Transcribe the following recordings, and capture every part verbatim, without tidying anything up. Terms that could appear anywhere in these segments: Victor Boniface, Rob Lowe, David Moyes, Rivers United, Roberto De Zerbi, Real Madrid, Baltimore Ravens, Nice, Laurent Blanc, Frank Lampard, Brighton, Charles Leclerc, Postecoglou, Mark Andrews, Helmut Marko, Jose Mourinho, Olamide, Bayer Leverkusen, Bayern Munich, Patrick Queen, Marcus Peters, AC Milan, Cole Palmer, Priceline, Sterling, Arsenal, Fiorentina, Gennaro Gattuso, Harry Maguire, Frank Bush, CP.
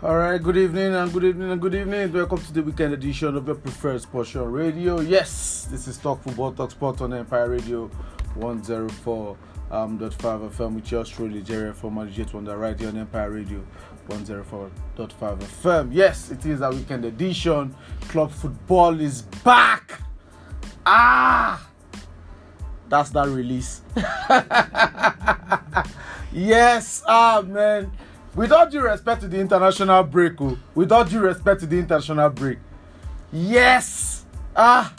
Alright, good evening and good evening and good evening. Welcome to the weekend edition of your preferred sports show radio. Yes, this is Talk Football, Talk Sport on Empire Radio one oh four point five um, F M with yours truly, Jerry from J T on the right here on Empire Radio one oh four point five F M. Yes, it is our weekend edition. Club football is back. Ah! That's that release. Yes, ah man. Without due respect to the international break, oh, without due respect to the international break, yes, ah,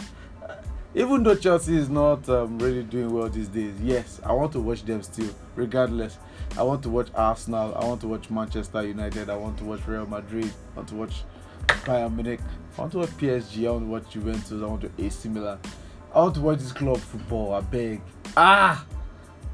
even though Chelsea is not um, really doing well these days, yes, I want to watch them still, regardless. I want to watch Arsenal, I want to watch Manchester United, I want to watch Real Madrid, I want to watch Bayern Munich, I want to watch P S G, I want to watch Juventus, I want to A C Milan, I want to watch this club football, I beg, ah.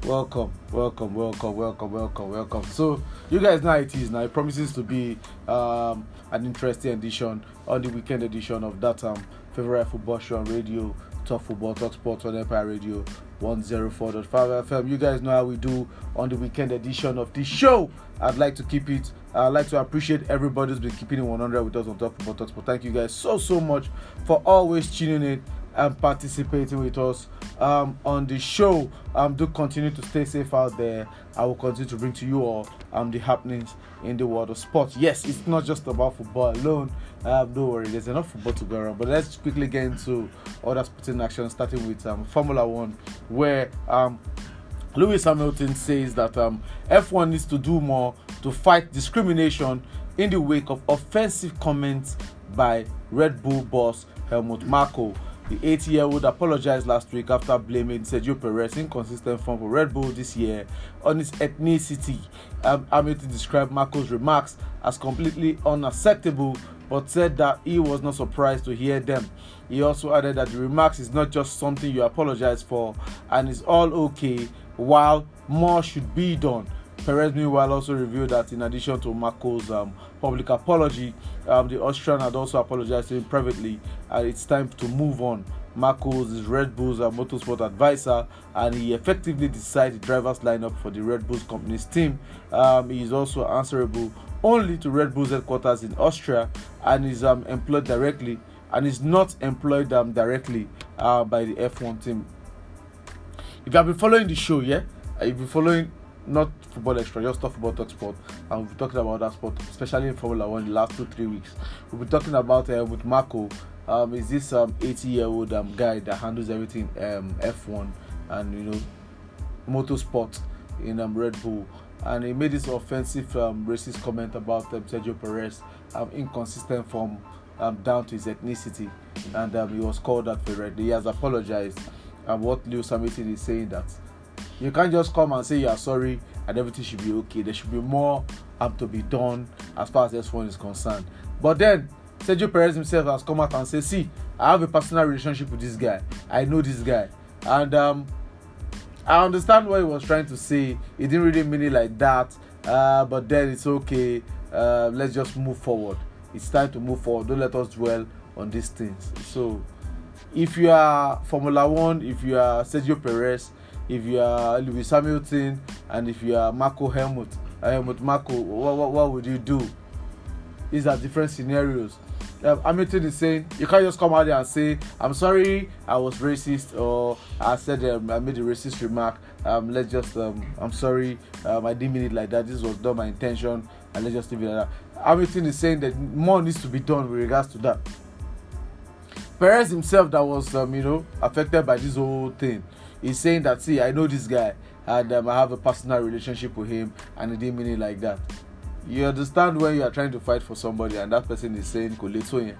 Welcome, welcome, welcome, welcome, welcome, welcome. So, you guys know how it is now. It promises to be um, an interesting edition on the weekend edition of that um, favorite football show on radio, Talk Football, Talk Sports on Empire Radio one oh four point five F M. You guys know how we do on the weekend edition of the show. I'd like to keep it, I'd like to appreciate everybody who's been keeping it one hundred with us on Talk Football, Talk Sport. Thank you guys so, so much for always tuning in and participating with us um, on the show. Um, do continue to stay safe out there. I will continue to bring to you all um, the happenings in the world of sports. Yes, it's not just about football alone. Um, don't worry, there's enough football to go around. But let's quickly get into other sporting action, starting with um, Formula one, where um, Lewis Hamilton says that um, F one needs to do more to fight discrimination in the wake of offensive comments by Red Bull boss Helmut Marko. The eighty-year-old apologized last week after blaming Sergio Perez's inconsistent form for Red Bull this year on his ethnicity. Um, Hamilton described Marko's remarks as completely unacceptable, but said that he was not surprised to hear them. He also added that the remarks is not just something you apologize for, and it's all okay, while more should be done. Perez, meanwhile, also revealed that in addition to Marko's um, public apology, um, the Austrian had also apologized to him privately, and it's time to move on. Marko is Red Bull's uh, motorsport advisor, and he effectively decides the driver's lineup for the Red Bull's company's team. Um, he is also answerable only to Red Bull's headquarters in Austria, and is um, employed directly, and is not employed um, directly uh, by the F one team. If you have been following the show, yeah, you've been following. Not football extra, just talk about talk sport, and we've been talking about that sport, especially in Formula One, the last two three weeks. We've been talking about uh, with Marko, um, is this um eighty-year-old um guy that handles everything um F one and you know motorsport in um Red Bull, and he made this offensive um, racist comment about um, Sergio Perez, um inconsistent form, um down to his ethnicity, and um, he was called out for it. He has apologized, and what Lewis Hamilton is saying that. You can't just come and say you are sorry and everything should be okay. There should be more um, to be done as far as F one is concerned. But then, Sergio Perez himself has come out and said, see, I have a personal relationship with this guy. I know this guy. And um, I understand what he was trying to say. He didn't really mean it like that. Uh, but then it's okay. Uh, let's just move forward. It's time to move forward. Don't let us dwell on these things. So, if you are Formula One, if you are Sergio Perez, if you are Lewis Hamilton, and if you are Marko Helmut, Helmut Marko, what, what, what would you do? These are different scenarios. Um, Hamilton is saying, you can't just come out there and say, I'm sorry, I was racist, or I said, um, I made a racist remark, um, let's just, um, I'm sorry, um, I didn't mean it like that, this was not my intention, and let's just leave it like that. Hamilton is saying that more needs to be done with regards to that. Perez himself that was, um, you know, affected by this whole thing, he's saying that, see, I know this guy, and um, I have a personal relationship with him, and he didn't mean it like that. You understand when you are trying to fight for somebody, and that person is saying, Koletoyen.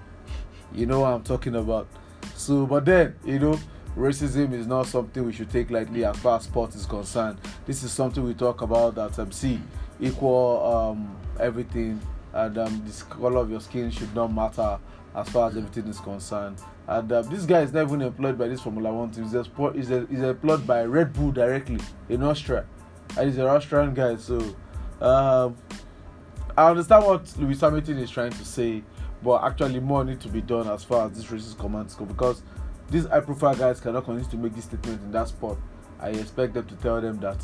You know what I'm talking about. So, but then, you know, racism is not something we should take lightly as far as sport is concerned. This is something we talk about that, um, see, equal um, everything, and um, the color of your skin should not matter as far as everything is concerned. And uh, this guy is not even employed by this Formula One team. He's, a, he's, a, he's employed by Red Bull directly in Austria. And he's an Austrian guy. So, um, I understand what Lewis Hamilton is trying to say. But actually, more needs to be done as far as this racist comments go. Because these high-profile guys cannot continue to make this statement in that sport. I expect them to tell them that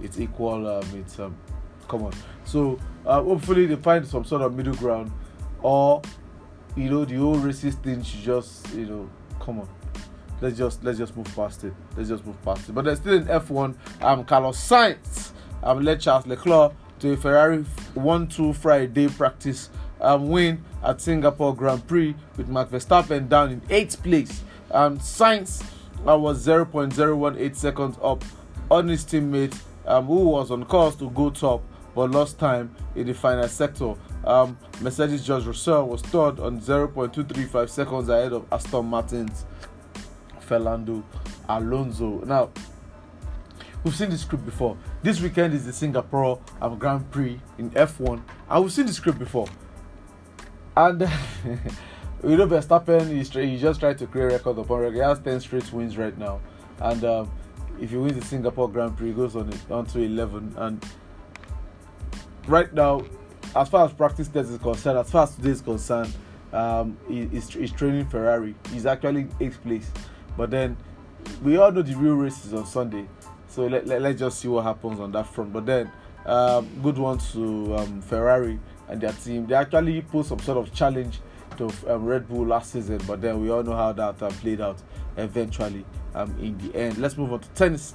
it's equal. Um, it's um, come on. So uh, hopefully they find some sort of middle ground, or you know the whole racist thing should just, you know, come on. Let's just let's just move past it. Let's just move past it. But there's still in F one. Um, Carlos Sainz um led Charles Leclerc to a Ferrari one two Friday practice um win at Singapore Grand Prix, with Max Verstappen down in eighth place. Um, Sainz uh, was zero point zero one eight seconds up on his teammate, um, who was on course to go top but lost time in the final sector. Um, Mercedes George Russell was third on zero point two three five seconds ahead of Aston Martin's Fernando Alonso. Now, we've seen this script before. This weekend is the Singapore um, Grand Prix in F one, and we've seen the script before. And you know, Verstappen, he, he just tried to create record upon record. He has ten straight wins right now, and um, if he wins the Singapore Grand Prix, he goes on it on to eleven. And right now, as far as practice test is concerned, as far as today is concerned, um, he, he's, he's training Ferrari. He's actually in eighth place. But then, we all know the real race is on Sunday, so let, let, let's just see what happens on that front. But then, um, good one to um, Ferrari and their team. They actually put some sort of challenge to um, Red Bull last season, but then we all know how that uh, played out eventually um, in the end. Let's move on to tennis.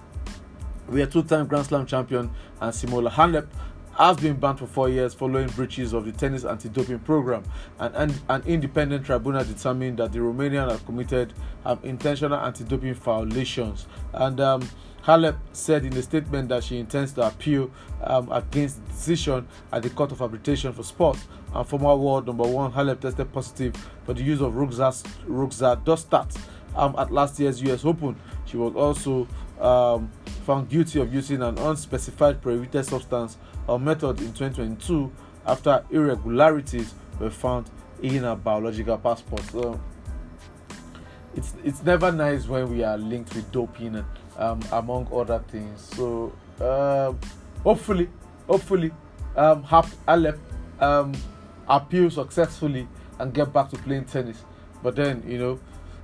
We are two-time Grand Slam champion, and Simona Halep has been banned for four years following breaches of the tennis anti-doping program. And an, an independent tribunal determined that the Romanian had committed um, intentional anti-doping violations. And um, Halep said in a statement that she intends to appeal um, against the decision at the Court of Arbitration for Sport. And former world number one Halep tested positive for the use of Roxadustat um, at last year's U S Open. She was also um, found guilty of using an unspecified prohibited substance or method in twenty twenty-two after irregularities were found in her biological passport. So it's it's never nice when we are linked with doping and um, among other things. So um, hopefully, hopefully, um, Halep um, appeal successfully and get back to playing tennis. But then, you know,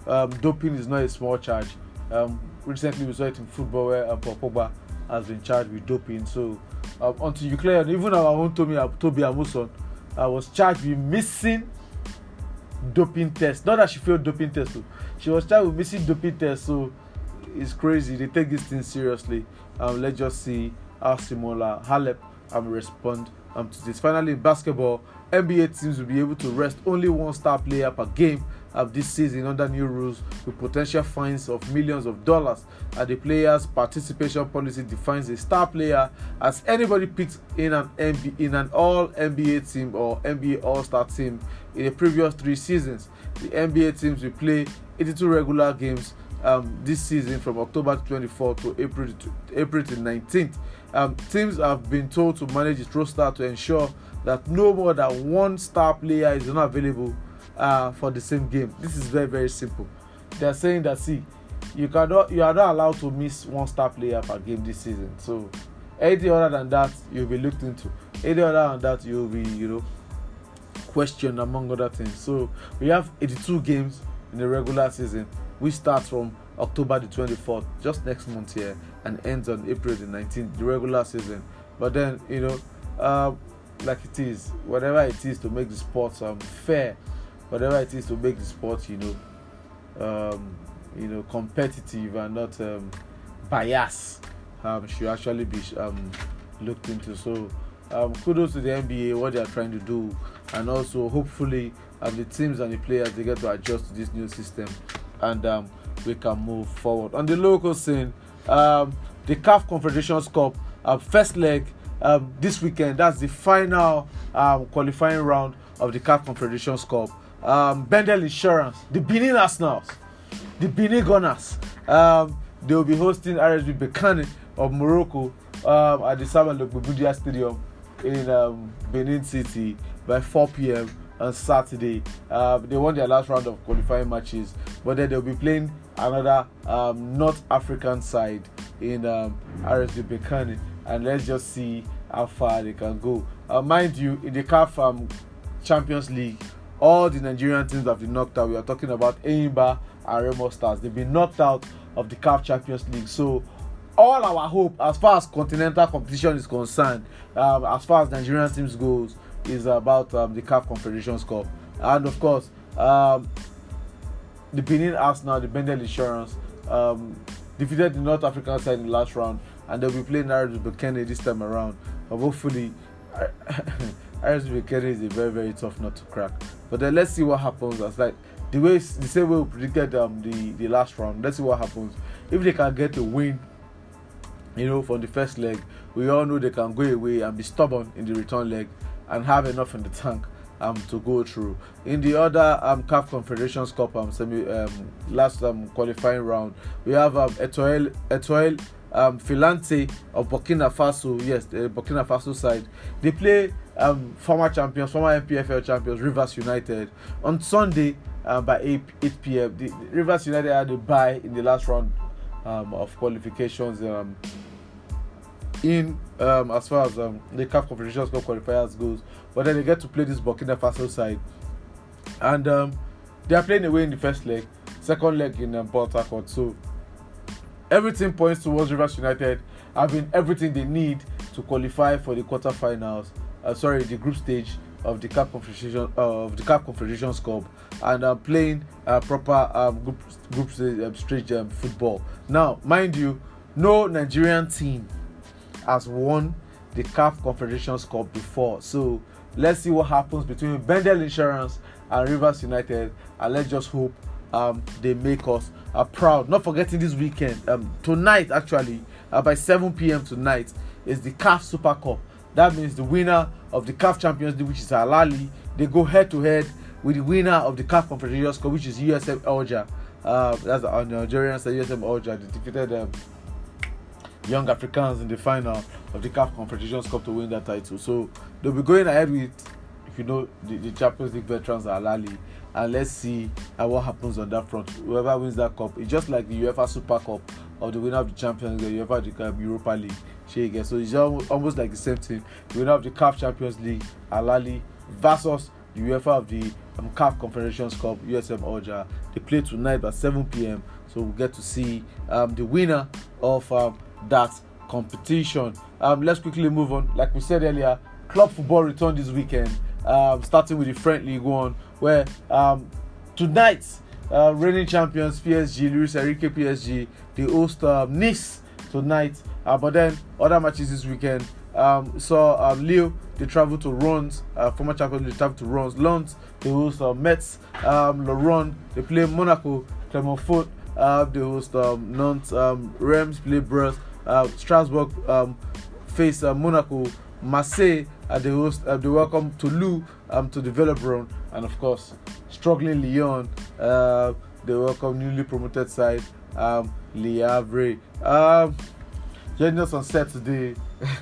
um, doping is not a small charge. Um, recently, we saw it in football where uh, Paul Pogba has been charged with doping. So. Um, until you clear, even our own Toby Amuson uh, was charged with missing doping tests. Not that she failed doping tests, so she was charged with missing doping tests. So it's crazy. They take this thing seriously. Um, let's just see how Simona Halep um, respond um, to this. Finally, in basketball, N B A teams will be able to rest only one star player per game of this season under new rules, with potential fines of millions of dollars. And the players' participation policy defines a star player as anybody picked in an N B A, in an all N B A team or N B A all-star team in the previous three seasons. The N B A teams will play eighty-two regular games um, this season from October twenty-fourth to April to, April the nineteenth. Um, teams have been told to manage its roster to ensure that no more than one star player is not available Uh, for the same game. This is very, very simple. They are saying that, see, you cannot, you are not allowed to miss one star player per game this season. So, anything other than that, you'll be looked into. Anything other than that, you'll be, you know, questioned among other things. So, we have eighty-two games in the regular season, which starts from October the twenty-fourth, just next month here, and ends on April the nineteenth, the regular season. But then, you know, uh, like it is, whatever it is to make the sports um, fair. Whatever it is to make the sport, you know, um, you know, competitive and not um, biased, um, should actually be um, looked into. So, um, kudos to the N B A, what they are trying to do, and also hopefully, as the teams and the players, they get to adjust to this new system, and um, we can move forward. On the local scene, um, the C A F Confederations Cup, uh, first leg um, this weekend. That's the final um, qualifying round of the C A F Confederations Cup. Um, Bendel Insurance, the Benin Arsenals, the Benin Gunners, um, they will be hosting R S B Bekane of Morocco um, at the Saba Logbobudia Stadium in um, Benin City by four p.m. on Saturday. Uh, they won their last round of qualifying matches, but then they'll be playing another um, North African side in um, R S B Bekane, and let's just see how far they can go. Uh, mind you, in the C A F um, Champions League, all the Nigerian teams have been knocked out. We are talking about Eimba and Remo Stars. They've been knocked out of the C A F Champions League. So all our hope as far as continental competition is concerned, um, as far as Nigerian teams goes, is about um, the C A F Confederations Cup. And of course, um, the Benin Arsenal, the Bendel Insurance, um, defeated the North African side in the last round, and they'll be playing R S B Kenya this time around. But hopefully, R S B Kenya is a very, very tough nut to crack. But then let's see what happens. As like the way, the same way we predicted um, the, the last round, let's see what happens. If they can get a win, you know, from the first leg, we all know they can go away and be stubborn in the return leg and have enough in the tank um to go through. In the other um C A F Confederations Cup um semi um last um qualifying round, we have um Etoile Etoile um Filante of Burkina Faso. Yes, the Burkina Faso side, they play um former champions, former M P F L champions Rivers United on Sunday uh, by eight p.m. The, the Rivers United had a bye in the last round um of qualifications um. In um, as far as um, the C A F Confederations Cup qualifiers goes, but then they get to play this Burkina Faso side, and um, they are playing away in the first leg, second leg in um, Port Harcourt. So everything points towards Rivers United having everything they need to qualify for the quarterfinals. Uh, sorry, the group stage of the C A F Confederation uh, of the C A F Confederations Cup, and uh, playing uh, proper um, group group stage, um, stage um, football. Now, mind you, no Nigerian team has won the C A F Confederations Cup before, so let's see what happens between Bendel Insurance and Rivers United, and let's just hope um, they make us uh, proud. Not forgetting this weekend, um, tonight actually, uh, by seven p.m. tonight is the C A F Super Cup. That means the winner of the C A F Champions League, which is Al Ahly, they go head to head with the winner of the C A F Confederations Cup, which is U S M Alger. Uh, that's the Nigerian side, U S M Alger. They defeated them. Um, Young Africans in the final of the C A F Confederations Cup to win that title. So they'll be going ahead with, you know, the, the Champions League veterans Al Ahly, and let's see uh, what happens on that front. Whoever wins that cup, it's just like the UEFA Super Cup or the winner of the Champions League, the UEFA the, um, Europa League. So it's almost, almost like the same thing. The winner of the C A F Champions League, Al Ahly, versus the UEFA of the um, C A F Confederations Cup, U S M Alger. They play tonight at seven p.m. So we'll get to see um, the winner of um, that competition. Um, let's quickly move on. Like we said earlier, club football returned this weekend, um, starting with the French League One, where um, tonight, uh, reigning champions P S G, Luis Enrique P S G, they host uh, Nice tonight. Uh, but then other matches this weekend um, saw um, Lille, they travel to Rennes, uh, former champions, they travel to Rennes. Lens, they host uh, Metz. Um, Laurent, they play Monaco. Clermont-Foot, uh, they host um, Nantes. Um, Reims play Brest. Uh, Strasbourg um, face uh, Monaco. Marseille at uh, the host. Uh, they welcome Toulouse um, to the Vélodrome, and of course, struggling Lyon. Uh, they welcome newly promoted side um, Le Havre. Um, joining us on Saturday.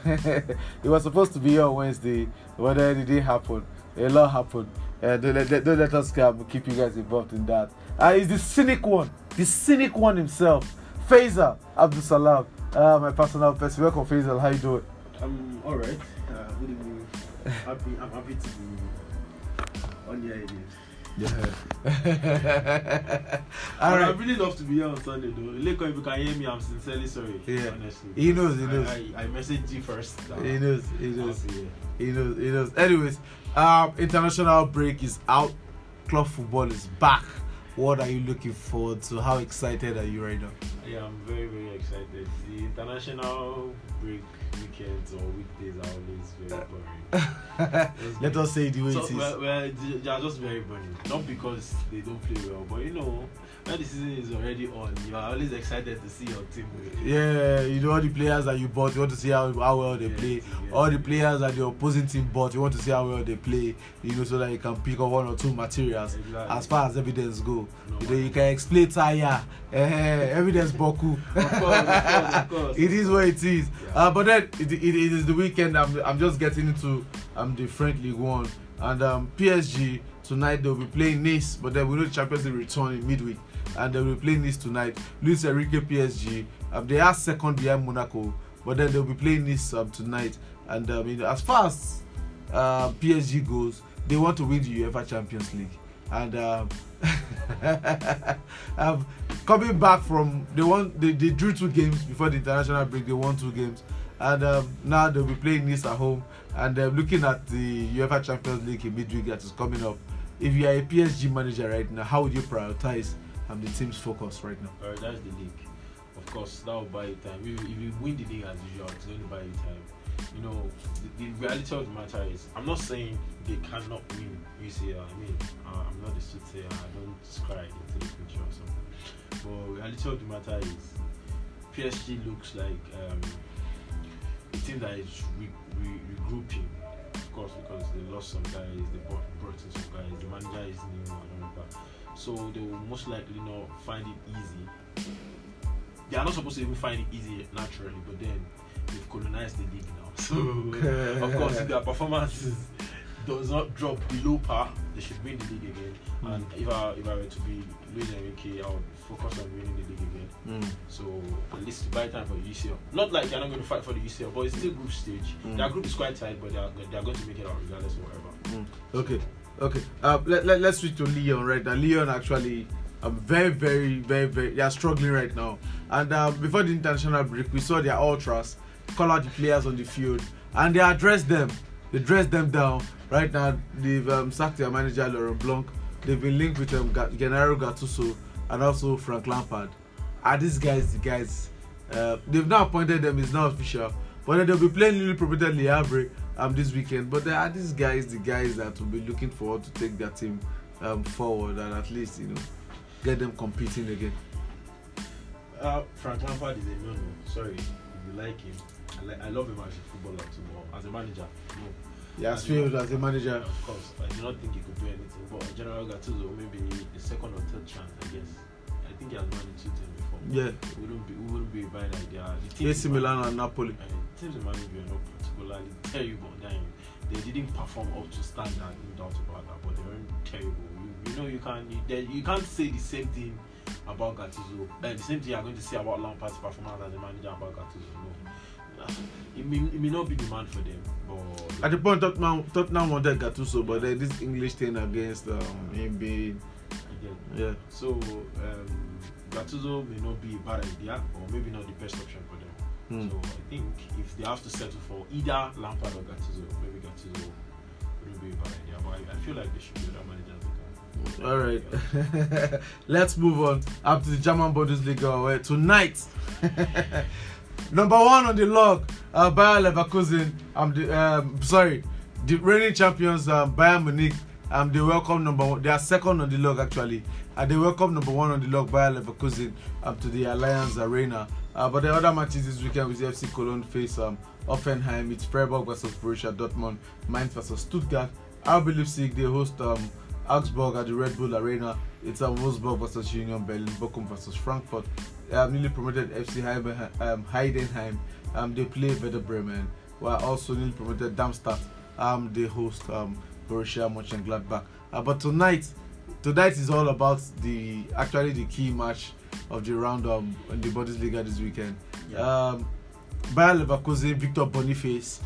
It was supposed to be on Wednesday, but then it didn't happen. A lot happened. Uh, don't, let, don't let us um, keep you guys involved in that. Uh, it's the cynic one, the cynic one himself, Faisal Abdul Salam. Uh, my personal best. Welcome, Faisal. How you doing? I'm all right. Uh, good evening. Happy. I'm happy to be on your idea. Yeah. All right. I really love to be here on Sunday, though. Later, if you can hear me, I'm sincerely sorry. Yeah. Honestly. He knows. He knows. I, I, I messaged you first. Uh, he knows. He knows. Yeah. He knows. He knows. Anyways, um, international break is out. Club football is back. What are you looking forward to? How excited are you right now? Yeah, I'm very, very excited. The international break weekends or weekdays are always very boring. Let us say it the way so, it is. Well, well, they are just very boring. Not because they don't play well, but you know, when the season is already on, you are always excited to see your team win. Yeah, you know all the players that you bought, you want to see how, how well they yeah, play. Yeah. All the players that the opposing team bought, you want to see how well they play, you know, so that you can pick up one or two materials exactly. As far as evidence goes. No, you know, you can explain Taya, evidence Boku. Of course, of course, of course. It is what it is. Yeah. Uh, but then it, it, it is the weekend. I'm I'm just getting into um the French League One, and um, P S G tonight they'll be playing Nice, but then we know the Champions League return in midweek, and they'll be playing Nice tonight. Luis Enrique P S G, um, they are second behind Monaco, but then they'll be playing Nice um, tonight. And um, you know, as far as uh, P S G goes, they want to win the UEFA Champions League, and um, um coming back from they won they, they drew two games before the international break. They won two games, and um, now they'll be playing Nice at home, and they're uh, looking at the UEFA Champions League in midweek that is coming up. If you are a P S G manager right now, how would you prioritize um, the team's focus right now? Prioritize the league, of course. That will buy you time. If, if you win the league as usual, it's going to buy you time. You know, the, the reality of the matter is, I'm not saying they cannot win U C L. I mean, uh, I'm not a soothsayer. I don't cry into the future or something. But reality of the matter is, P S G looks like um, a team that is re- re- regrouping, of course, because they lost some guys, they brought, brought in some guys, the manager is new, I don't know that. So they will most likely not find it easy. They are not supposed to even find it easy naturally, but then they've colonized the league now. So, of course, if their performances does not drop below par, they should win the league again. Mm. And if I if I were to be Luis Enrique, I would focus on winning the league again. Mm. So at least to buy time for the U C L. Not like they're not going to fight for the U C L, but it's still group stage. Mm. Their group is quite tight, but they are they are going to make it out regardless of whatever. Mm. Okay, okay. Uh, let, let let's switch to Lyon right now. Lyon actually, um, very very very very they are struggling right now. And uh, before the international break, we saw their ultras call out the players on the field, and they addressed them. They dressed them down. Right now, they've um, sacked their manager, Laurent Blanc. They've been linked with um, G- Gennaro Gattuso and also Frank Lampard. Are these guys the guys? Uh, they've now appointed them. It's now official. But then they'll be playing Lille promoted Le Havre um, this weekend. But are these guys the guys that will be looking forward to take their team um, forward and at least, you know, get them competing again? Uh, Frank Lampard is a no-no. Sorry, if you like him. I, like, I love him as a footballer too, but as a manager, no. He has failed as a manager. Of course, I do not think he could do anything. But General Gattuso, maybe the second or third chance, I guess. I think he has managed two teams before. Yeah. It wouldn't be, it wouldn't be a bad idea. A C Milan and Napoli. The teams in Miami were not particularly terrible. Then they didn't perform up to standard, no doubt about that. But they weren't terrible. You, you know, you can't you, you can't say the same thing about Gattuso. Uh, the same thing you are going to say about Lampard's performance as a manager about Gattuso. No. It may, it may not be the man for them, but at the point Tottenham, Tottenham wanted Gattuso, but then this English thing against um, him being yeah. yeah. So um, Gattuso may not be a bad idea, or maybe not the best option for them. Mm. So I think if they have to settle for either Lampard or Gattuso, maybe Gattuso would be a bad idea. But I, I feel like they should be their manager. All right, let's move on up to the German Bundesliga where tonight. Number one on the log, uh, Bayer Leverkusen. Um, the, um, sorry, the reigning champions, um, Bayern Munich. Um, they welcome number one. They are second on the log actually, and they welcome number one on the log, Bayer Leverkusen, um, to the Allianz Arena. Uh, but the other matches this weekend with F C Cologne face um, Offenheim. It's Freiburg versus Borussia Dortmund. Mainz versus Stuttgart. R B Leipzig they host um, Augsburg at the Red Bull Arena. It's um, Wolfsburg versus Union Berlin. Bochum versus Frankfurt. Um, newly promoted F C um, Heidenheim, um, they play Werder Bremen, while also newly promoted Darmstadt, um, they host um, Borussia Mönchengladbach. Uh, but tonight, tonight is all about the actually the key match of the round um, in the Bundesliga this weekend. Yeah. Um, Bayer Leverkusen, Victor Boniface,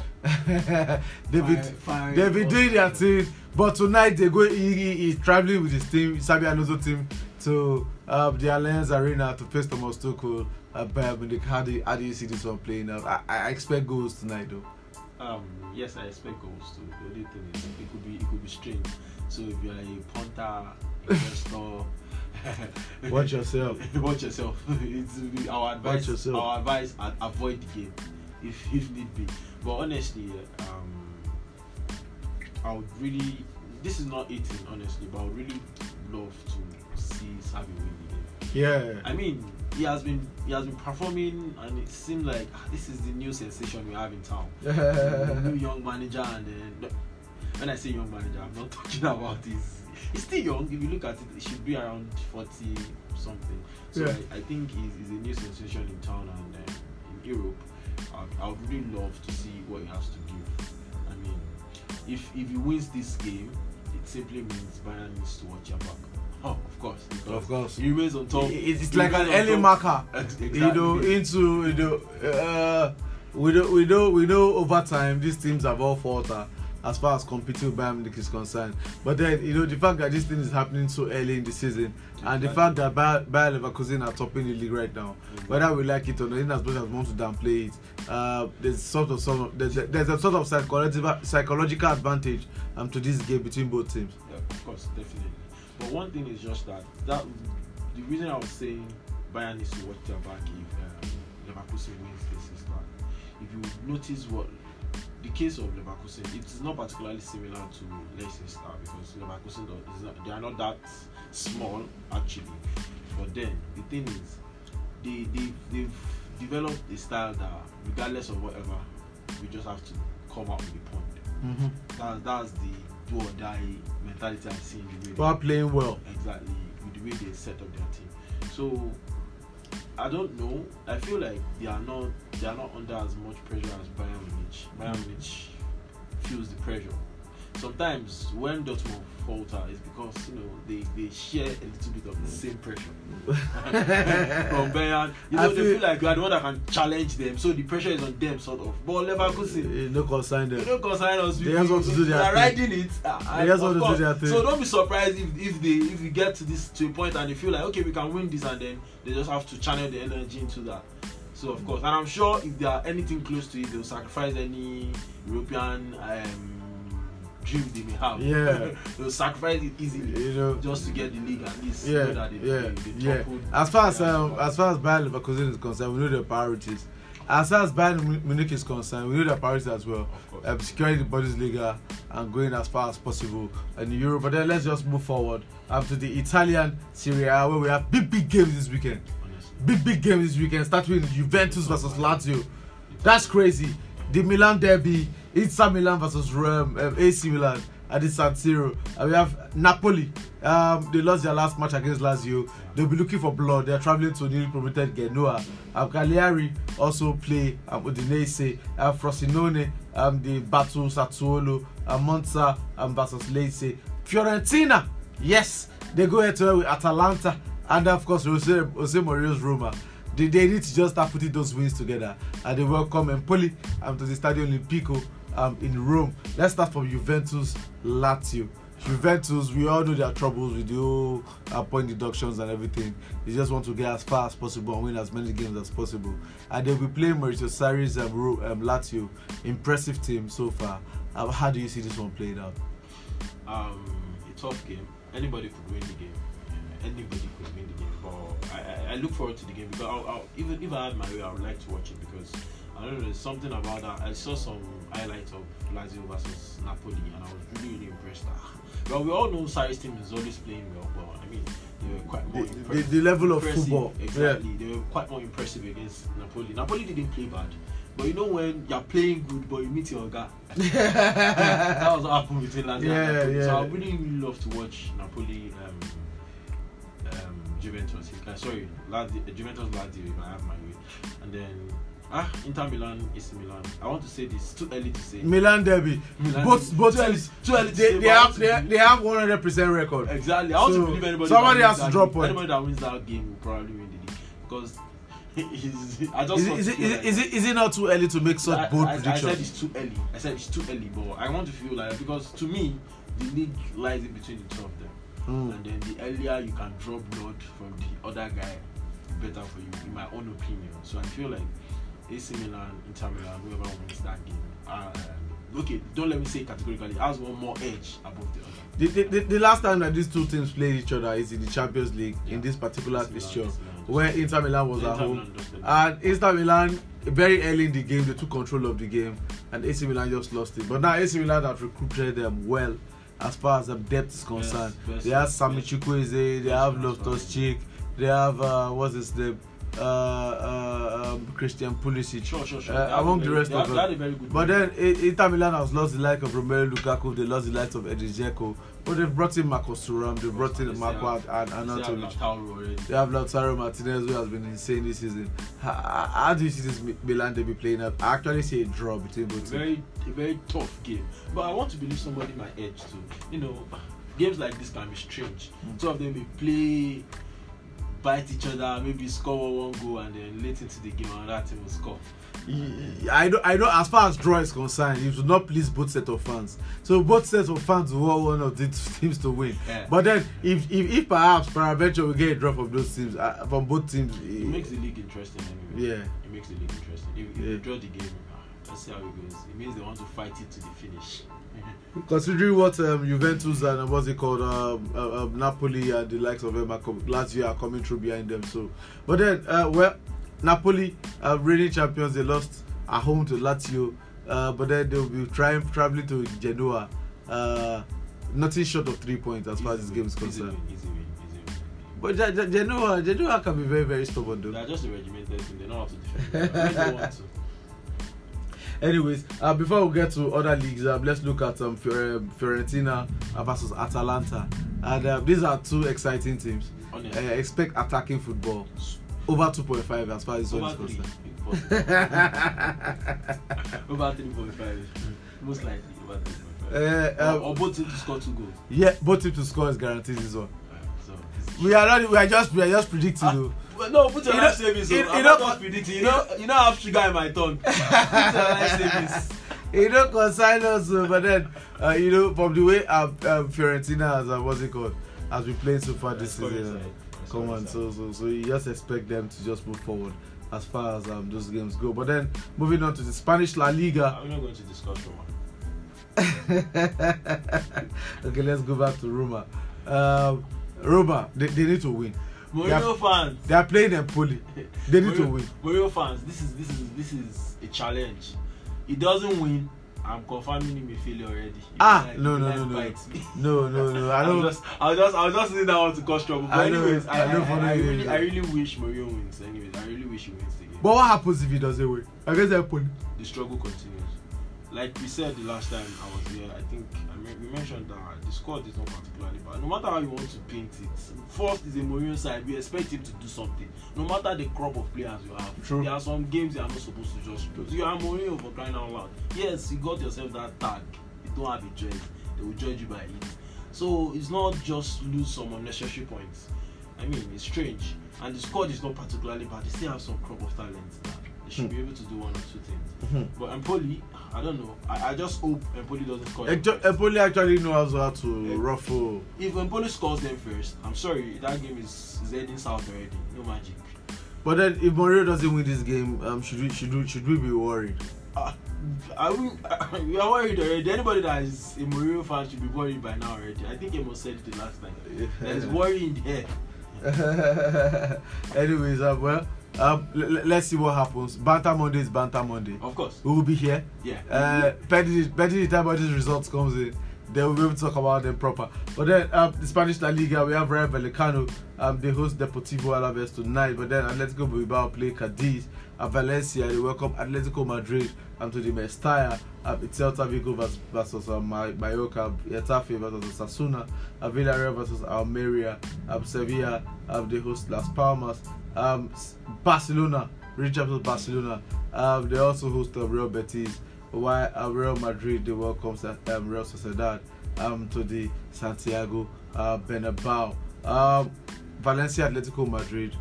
they've been, fire, they've been doing their thing, but tonight they go. He, he, he's traveling with his team, Xabi Alonso team, to uh, the Allianz Arena to face Thomas Tuchel. Uh, Bayern Munich, how do you, how do you see this one playing out? I, I expect goals tonight, though. Um, yes, I expect goals too. The only thing is, it could be it could be strange. So if you're a punter, investor, watch yourself. Watch yourself. It's our advice. Our advice: avoid the game if if need be. But honestly, um, I would really. This is not eating, honestly, but I would really love to see Xabi win the game. Yeah. I mean, he has been he has been performing, and it seemed like ah, this is the new sensation we have in town. New young manager, and then when I say young manager, I'm not talking about this. He's still young. If you look at it, it should be around forty something. So yeah. I, I think he's, he's a new sensation in town and uh, in Europe. I, I would really love to see what he has to give. I mean, if if he wins this game, it simply means Bayern needs to watch your back. Oh, of course, of course. He remains on top. It's, it's like an early marker, exactly. You know, into you know, uh, we don't we don't we know over time these teams have all faltered. as far as competing with Bayern Munich is concerned. But then, you know, the fact that this thing is happening so early in the season, and the fact that Bayer, Bayer Leverkusen are topping the league right now, mm-hmm. whether we like it or not, in as much as we want to downplay it, uh, there's sort of some, there's, there's a sort of psychological psychological advantage um, to this game between both teams. Yeah, of course, definitely. But one thing is just that that the reason I was saying Bayern needs to watch their back if uh, Leverkusen wins this is that if you notice what. The case of Leverkusen, it's not particularly similar to Leicester because Leverkusen is not, they are not that small actually. But then the thing is, they they they've developed a style that regardless of whatever, we just have to come out with a point. Mm-hmm. That that's the do or die mentality I see in the way. While playing well, exactly with the way they set up their team. So I don't know. I feel like they are not they are not under as much pressure as Bayern Munich. Bayern Munich feels the pressure. Sometimes when Dortmund falter, it's because you know they, they share a little bit of the same pressure from Bayern. You know I they feel, feel like you are the one that can challenge them, so the pressure is on them sort of. But Leverkusen, no concern them. No concern us. They just want to do their thing. They are riding it. I, they just want to do their thing. So don't be surprised if if they if we get to this to a point and they feel like okay we can win this and then they just have to channel the energy into that. So of course, and I'm sure if they are anything close to it, they'll sacrifice any European. Um, dream they may have. Yeah. They'll sacrifice it easily, you know, just to get the league at least. Yeah. So that they, yeah. They, they yeah. As far as um, as far as Bayer Leverkusen is concerned, we know their priorities. As far as Bayern Munich is concerned, we know their priorities as well. Um, securing the Bundesliga and going as far as possible in Europe. But then let's just move forward um, to the Italian Serie A where we have big big games this weekend. Honestly. Big big games this weekend. Start with Juventus versus Lazio. That's crazy. The Milan derby. Inter Milan versus um, um, A C Milan at the San Siro. And we have Napoli. Um, they lost their last match against Lazio. They'll be looking for blood. They're traveling to newly promoted Genoa. Um, Cagliari also play um, Udinese. Uh, Frosinone, um, they battle Sassuolo. Uh, Monza um, versus Lecce. Fiorentina, yes, they go head to head with Atalanta. And of course, Jose, Jose Mourinho's Roma. They, they need to just start putting those wins together. And they welcome Empoli um, to the Stadio Olimpico. Um, in Rome. Let's start from Juventus, Lazio. Juventus, we all know their troubles with the whole uh, point deductions and everything. They just want to get as far as possible and win as many games as possible. And they'll be playing Maurizio Sarri's um, um, Lazio. Impressive team so far. Um, how do you see this one playing out? Um, a tough game. Anybody could win the game. Anybody could win the game. But I, I look forward to the game because I'll, I'll, even if I had my way, I would like to watch it because I don't know, there's something about that. I saw some highlights of Lazio versus Napoli and I was really, really impressed. Well, we all know Sarri's team is always playing well, but I mean, they were quite more the, impressive. The, the level of impressive, football. Exactly. Yeah. They were quite more impressive against Napoli. Napoli didn't play bad, but you know when you're playing good, but you meet your guy. That was what happened between Lazio yeah, and Napoli. Yeah. So I really, really love to watch Napoli, um, um, Juventus. Sorry, Lazio, Juventus Lazio, if I have my way. And then... Ah, Inter Milan, A C Milan. I want to say this. Too early to say. Milan derby. Milan both, both too early. Too early to they, say. They have, they, they have one hundred percent record. Exactly. I want so, to believe anybody. Somebody has to drop game. Point. Anybody that wins that game will probably win the league because. Is, I just is, it, is, it, like, is it is it not too early to make such I, bold I, predictions? I said it's too early. I said it's too early, but I want to feel like because to me the league lies in between the two of them, mm. and then the earlier you can draw blood from the other guy, the better for you, in my own opinion. So I feel like. A C Milan, Inter Milan, whoever wins that game. Uh, okay, don't let me say categorically. Has one more edge above the other. The, the, the, the last time that these two teams played each other is in the Champions League yeah. in this particular fixture, where Inter Milan was Inter at home. And Inter Milan, very early in the game, they took control of the game, and A C Milan just lost it. But now A C Milan have recruited them well, as far as the depth is concerned. Yes, they have Sami Chukwueze, they have Loftus-Cheek, they have uh, what's his name. Uh, uh, um, Christian Pulisic sure, sure, sure. Uh, among very, the rest of them very good but game. Then Inter Milan has lost the likes of Romelu Lukaku, they lost the likes of Edin Dzeko, but they've brought in Marcos Thuram, they've brought in Marquardt and Anatovic, they have Lautaro Martinez who has been insane this season. How, how do you see this Milan they be playing up? I actually see a draw between both teams. Very, a very tough game, but I want to believe somebody my edge too, you know. Games like this can be strange, mm. two of them may play bite each other, maybe score one goal, and then late into the game another team will score. I know, I know. As far as draw is concerned, it will not please both set of fans. So both sets of fans will want one of these teams to win. Yeah. But then, if if, if perhaps peradventure we get a draw from those teams, uh, from both teams, it, it makes the league interesting. Anyway. Yeah, it makes the league interesting. If, if yeah. you draw the game, let's see how it goes. It means they want to fight it to the finish. Considering what um, Juventus and um, what's it called, um, uh, um, Napoli and the likes of them are com- Lazio are coming through behind them. So, but then, uh, well, Napoli, uh, reigning champions, they lost at home to Lazio, uh, but then they'll be trying traveling to Genoa. Uh, nothing short of three points as easy far as this game is concerned. Easy win, easy win, easy win. But J- J- Genoa, Genoa can be very, very stubborn though. They're just a regimented team. They know how to defend. They don't want to. Anyways, uh, before we get to other leagues, uh, let's look at um, Fiorentina versus Atalanta. And uh, these are two exciting teams. Uh, expect attacking football. Over two point five as far as over this one is concerned. Over three point five. Most likely over three point five. Uh, um, or, or both teams to score two goals. Yeah, both teams to score is guaranteed this one. We are not. We are just. We are just predicting. Uh, no, put your life savings. You don't know, predicting. You know. You don't have sugar in my tongue. Put your life savings. You don't consign us, but then uh, you know from the way uh, um, Fiorentina has uh, what's it called has been playing so far this season. Uh, come on, so so so you just expect them to just move forward as far as um, those games go. But then moving on to the Spanish La Liga. I'm not going to discuss Roma. Okay, let's go back to Roma. Um, Roma, they, they need to win. Mourinho they are, fans, they are playing Empoli. They need Mourinho, to win. Mourinho fans, this is this is this is a challenge. He doesn't win. I'm confirming him a failure already. He ah, like, no, no, no, no. no, no, no. I don't. I'll just, I'll just, I'll just need that one to cause trouble. But I anyways, know, I, I, I, I, really, I really wish Mourinho wins. Anyways, I really wish he wins the game. But what happens if he doesn't win? Against Empoli, the struggle continues. Like we said the last time I was here, I think I mean, we mentioned that the squad is not particularly bad. No matter how you want to paint it, first is a Mourinho side. We expect him to do something. No matter the crop of players you have, True. There are some games you are not supposed to just play. You are Mourinho for crying out loud. Yes, you got yourself that tag. You don't have a judge. They will judge you by it. So it's not just lose some unnecessary points. I mean, it's strange. And the squad is not particularly bad. They still have some crop of talents there. They should be able to do one or two things. Mm-hmm. But Empoli, I don't know. I, I just hope Empoli doesn't score. Actu- Empoli actually knows how to yeah. ruffle. If Empoli scores them first, I'm sorry, that game is, is heading south already. No magic. But then, if Mourinho doesn't win this game, um, should we should we, should we be worried? Uh, I mean, uh, we are worried already. Anybody that is a Mourinho fan should be worried by now already. I think Emo said it the last time. Yeah. There's worry in there. Anyways, uh, well. Um, l- l- let's see what happens. Banter Monday is Banter Monday. Of course. We will be here. Yeah. Uh, pending the time all these results comes in, then we'll be able to talk about them proper. But then, um, the Spanish La Liga, we have Real Vallecano. Um, they host Deportivo Alaves tonight. But then Atletico Bilbao play Cadiz. At Valencia, they welcome Atletico Madrid um, to the Mestalla. Um, it's Celta Vigo versus, versus um, Mallorca. Getafe versus Osasuna. Uh, Villarreal versus Almeria. Um, Sevilla, um, they host Las Palmas. Um, Barcelona, reach out to Barcelona. Um, they also host uh, Real Betis. While uh, Real Madrid, they welcome um, Real Sociedad um, to the Santiago uh, Bernabeu. Um, Valencia, Atletico Madrid.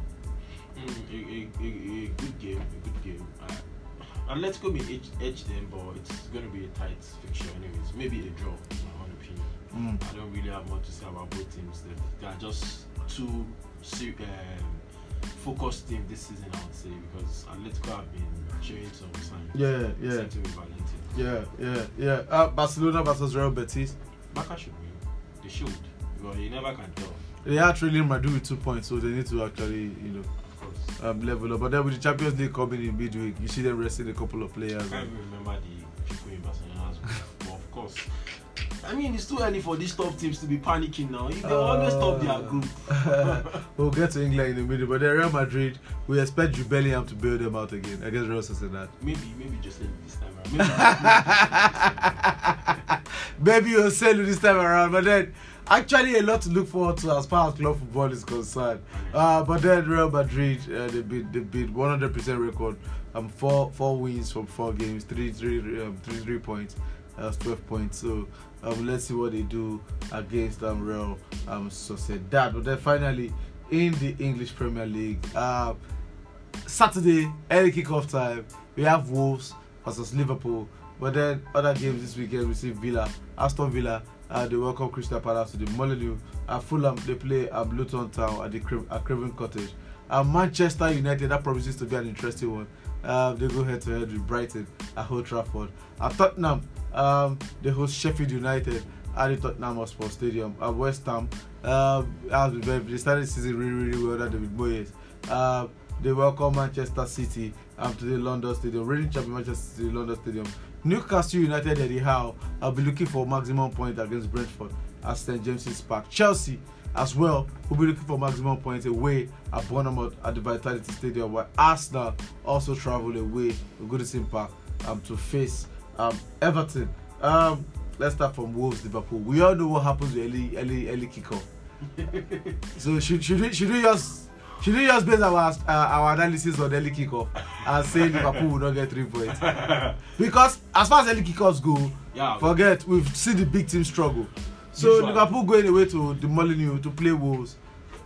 Mm, a, a, a good game, a good game. Uh, Atletico may edge, edge them, but it's going to be a tight fixture anyways. Maybe a draw, in my own opinion. Mm. I don't really have much to say about both teams. They, they are just too... Um, focused team this season, I would say, because Atletico have been showing some signs. Yeah, yeah. Same with Valencia. Yeah, yeah, yeah. Uh, Barcelona versus Real Betis. Barca should win. They should. But you never can tell. They are trailing Madrid with two points, so they need to actually, you know, of course, um, level up. But then with the Champions League coming in midweek, you see them resting a couple of players. I can't even remember the people in Barcelona as well. But of course, I mean, it's too early for these top teams to be panicking now. They uh, always top their group. We'll get to England in a minute, but then Real Madrid, we expect Bellingham to bail them out again against Real Sociedad. Maybe, maybe just this time around. Maybe you'll sell this time around, but then actually a lot to look forward to as far as club football is concerned. Uh, but then Real Madrid, uh, they beat they beat one hundred percent record. Um, four four wins from four games, three three um, three three points. Uh, twelve points. So um, let's see what they do against um, Real um, Sociedad. But then finally, in the English Premier League. Uh, Saturday, early kickoff time, we have Wolves versus Liverpool. But then other games this weekend, we see Villa, Aston Villa. Uh, they welcome Crystal Palace to the Molineux. At uh, Fulham, they play at Luton Town at the Cra- at Craven Cottage. Uh, Manchester United, that promises to be an interesting one. Uh, they go head to head with Brighton at Old Trafford. At Tottenham, um, they host Sheffield United at the Tottenham Hotspur Stadium. At West Ham, uh, they started the season really, really well. That David Moyes. Uh, they welcome Manchester City um, to the London Stadium. Reigning champion Manchester City, London Stadium. Newcastle United, anyhow, I'll be looking for maximum point against Brentford at Saint James's Park. Chelsea, as well, will be looking for maximum points away at Bournemouth at the Vitality Stadium, while Arsenal also travel away to Goodison Park um, to face um, Everton. Um, let's start from Wolves, Liverpool. We all know what happens with early, early, early kickoff. So should should we, should we just should we just base our uh, our analysis on early kickoff and say Liverpool will not get three points? Because as far as early kickoffs go, yeah, forget we've seen the big team struggle. So Liverpool going away to the Molineux to play Wolves.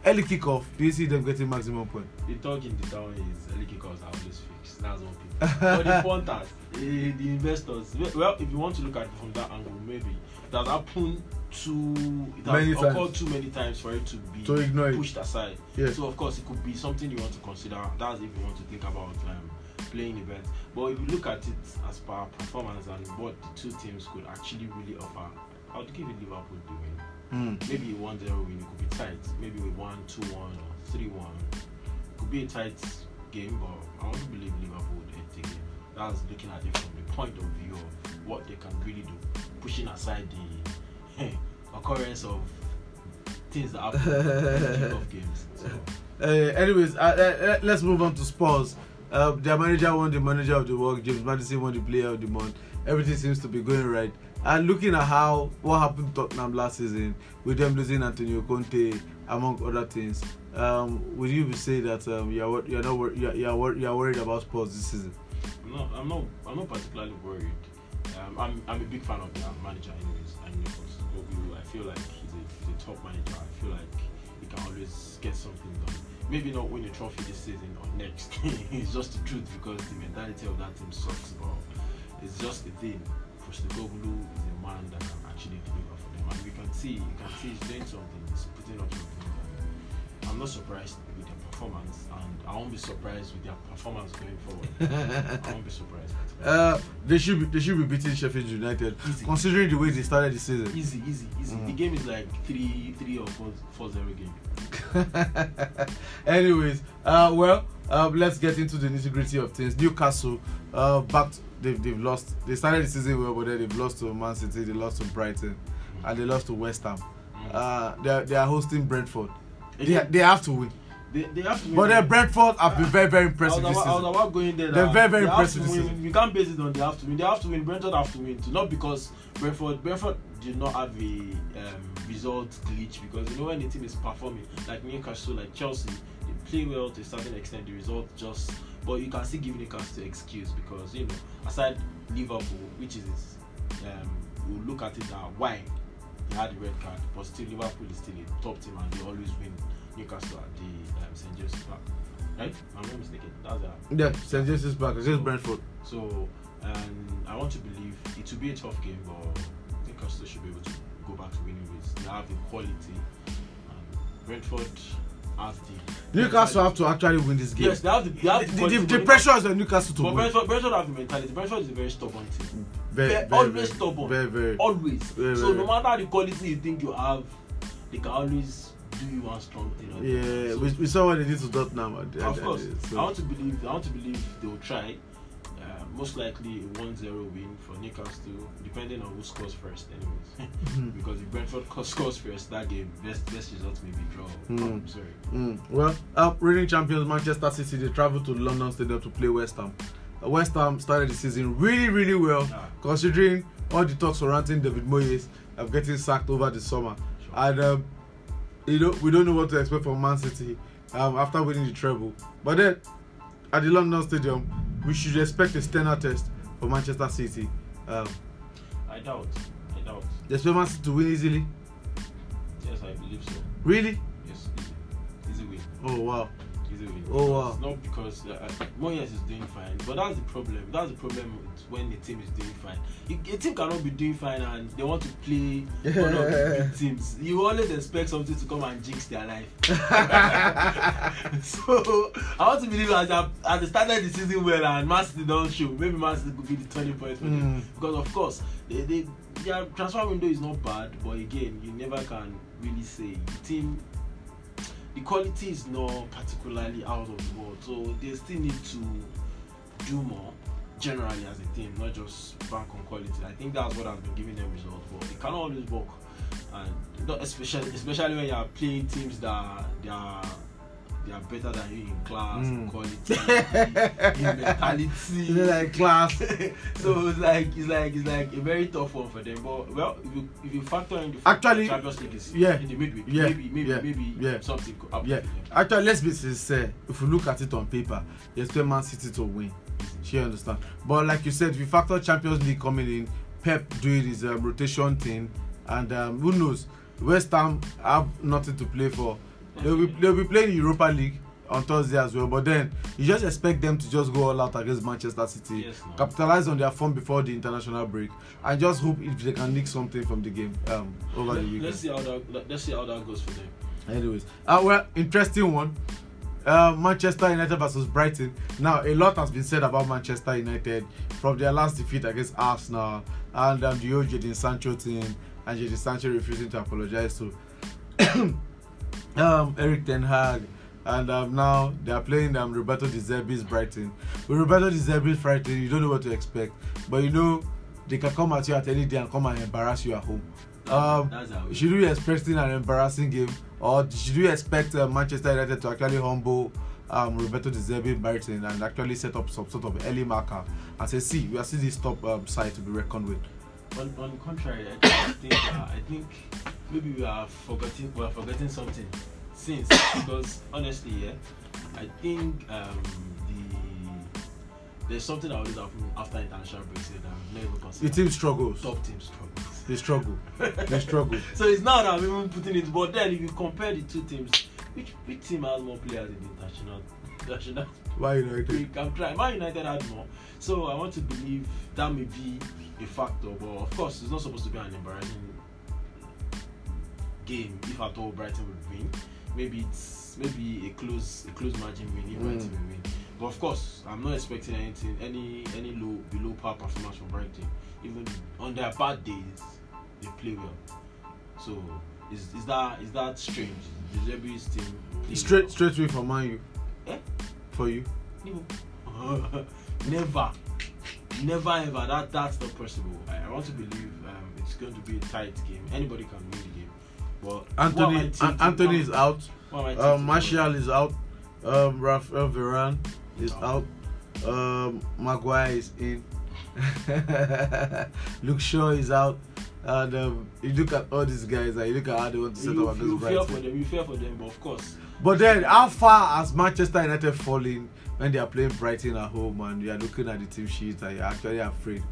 Early kickoff, do you see them getting maximum point? The talk in the town is early kickoffs are always fixed. That's one people. But the punters, the, the investors. Well, if you want to look at it from that angle, maybe it has happened too. It has occurred times. too many times for it to be to ignore pushed it. aside. Yes. So of course, it could be something you want to consider. That's if you want to think about um, playing events. But if you look at it as per performance and what the two teams could actually really offer, I would give it Liverpool the win. Mm. Maybe one nil win, it could be tight. Maybe with one two one or three one. It could be a tight game, but I would believe Liverpool would take it. That's looking at it from the point of view of what they can really do, pushing aside the eh, occurrence of things that happen in the of games. So. Uh, anyways, uh, uh, let's move on to Spurs. Uh, their manager won the manager of the world. James Maddison won the player of the month. Everything seems to be going right. And looking at how what happened to Tottenham last season, with them losing Antonio Conte, among other things, um, would you say that um, you are you're not you're you're you're worried about Spurs this season? No, I'm not. I'm not particularly worried. Um, I'm I'm a big fan of the manager, anyways. I know I feel like he's a, he's a top manager. I feel like he can always get something done. Maybe not win a trophy this season or next. It's just the truth because the mentality of that team sucks. But it's just the thing. Postecoglou is a man that can actually deliver for them, and we can see, you can see he's doing something. He's putting up something. I'm not surprised with their performance, and I won't be surprised with their performance going forward. I won't be surprised. Uh, they should be, they should be beating Sheffield United, easy. Considering the way they started the season. Easy, easy, easy. Mm. The game is like three, three or four, four zero game. Anyways, uh, well, um, let's get into the nitty gritty of things. Newcastle, uh, back. They've, they've lost. They started the season well, but then they've lost to Man City, they lost to Brighton, mm-hmm. and they lost to West Ham. Mm-hmm. Uh, they are, they are hosting Brentford. They, they have to win. They, they have to win. But then Brentford have been very, very impressive this season. I was about going there. They're very, very impressive this season. You can't base it on they have to win. They have to win. Brentford have to win too. Not because Brentford Brentford did not have a um, result glitch, because you know when the team is performing, like Newcastle, like Chelsea, they play well to a certain extent. The result just... But you can still give Newcastle an excuse because, you know, aside Liverpool, which is, um, we we'll look at it that why they had the red card, but still Liverpool is still a top team and they always win Newcastle at the um, Saint James's Park, right? I'm not mistaken. That's a, yeah, Saint James's Park. It's just Brentford. So, um, I want to believe it will be a tough game, but Newcastle should be able to go back to winning ways. They have the quality. And Brentford... Newcastle have to actually win this game. Yes, they have the, they have the, the, the, the pressure is on Newcastle to but win. Brentford, Brentford have the mentality. Brentford is a very stubborn team. Very, very, always very, stubborn. Very, very, always. Very, so very, no matter the quality you think you have, they can always do you one strong thing. Yeah, so, we, we saw what they did to Tottenham. Of course, so. I want to believe. I want to believe they will try. Uh, most likely a one nil win for Newcastle, depending on who scores first anyways. Mm. Because if Brentford scores first, that game, best best result may be draw. Mm. Oh, I'm sorry. Mm. Well, uh, reigning champions Manchester City, they travel to London Stadium to play West Ham. Uh, West Ham started the season really, really well, yeah. Considering all the talks surrounding David Moyes of getting sacked over the summer. Sure. And um, you know, we don't know what to expect from Man City um, after winning the treble. But then, at the London Stadium, we should expect a standard test for Manchester City. Um, I doubt. I doubt. They expect Man City to win easily? Yes, I believe so. Really? Yes, easy. Easy win. Oh wow. Easily. Oh wow. It's not because uh, Moyes is doing fine, but that's the problem. That's the problem when the team is doing fine. A team cannot be doing fine and they want to play one of the big teams. You always expect something to come and jinx their life. So I want to believe as I, as they started the season well and Man City don't show, maybe Man City could be the turning point for mm. them. Because of course, they, they, their transfer window is not bad, but again, you never can really say the team. The quality is not particularly out of the world, so they still need to do more generally as a team, not just bank on quality. I think that's what has been giving them results, but they cannot always work, and not especially especially when you are playing teams that they are they are better than you in class, mm. in quality, in mentality, like class. So it's like it's like it's like a very tough one for them. But well, if you if you factor in the actually Champions League is, yeah, in the midweek, yeah, maybe maybe yeah, maybe yeah, something could happen. Yeah. Actually, let's be sincere. If you look at it on paper, you expect Man City to win. She understand. But like you said, if you factor Champions League coming in, Pep doing his um, rotation thing, and um, who knows, West Ham have nothing to play for. They'll be, they'll be playing the Europa League on Thursday as well, but then you just expect them to just go all out against Manchester City, yes, capitalize on their form before the international break, and just hope if they can nick something from the game um, over Let, the weekend. Let's see how that let's see how that goes for them. Anyways, uh, well, interesting one. Uh, Manchester United versus Brighton. Now, a lot has been said about Manchester United from their last defeat against Arsenal and um, the old Jadon Sancho team, and Jadon Sancho refusing to apologize to. So, Um, Eric Ten Hag, and um, now they are playing um, Roberto De Zerbi's Brighton. With Roberto De Zerbi's Brighton, you don't know what to expect, but you know they can come at you at any day and come and embarrass you at home. Um, should we expect an embarrassing game, or should we expect uh, Manchester United to actually humble um, Roberto De Zerbi Brighton and actually set up some sort of early marker and say, "See, we are still this top um, side to be reckoned with"? On, on the contrary, I think uh, I think. Maybe we are forgetting we are forgetting something since because honestly, yeah, I think um, the there's something that always happens after international breaks that I've never considered. The team struggles. Top team struggles. They struggle. They struggle. So it's not that I'm even putting it, but then if you compare the two teams, which which team has more players in the international? international Man United. I'm trying. Man United had more. So I want to believe that may be a factor, but of course it's not supposed to be an embarrassing game, if at all Brighton would win. Maybe it's maybe a close a close margin win if mm. Brighton will win. But of course, I'm not expecting anything any any low below par performance from Brighton. Even on their bad days, they play well. So is is that is that strange? The Zerbi's team straight well? Straight away for Man U. Eh? For you? No. Never. Never ever. That that's not possible. I, I want to believe um, it's going to be a tight game. Anybody can win the game. Well, Anthony, An- Anthony is out. Um, Martial is out. Um, Raphael Varane is out. Um, Maguire is in. Luke Shaw is out. And um, you look at all these guys, and you look at how they want to set you, up against Brighton. You fear for them. You fear for them, but of course. But then, how far has Manchester United fallen when they are playing Brighton at home, and you are looking at the team sheet, and you are actually afraid?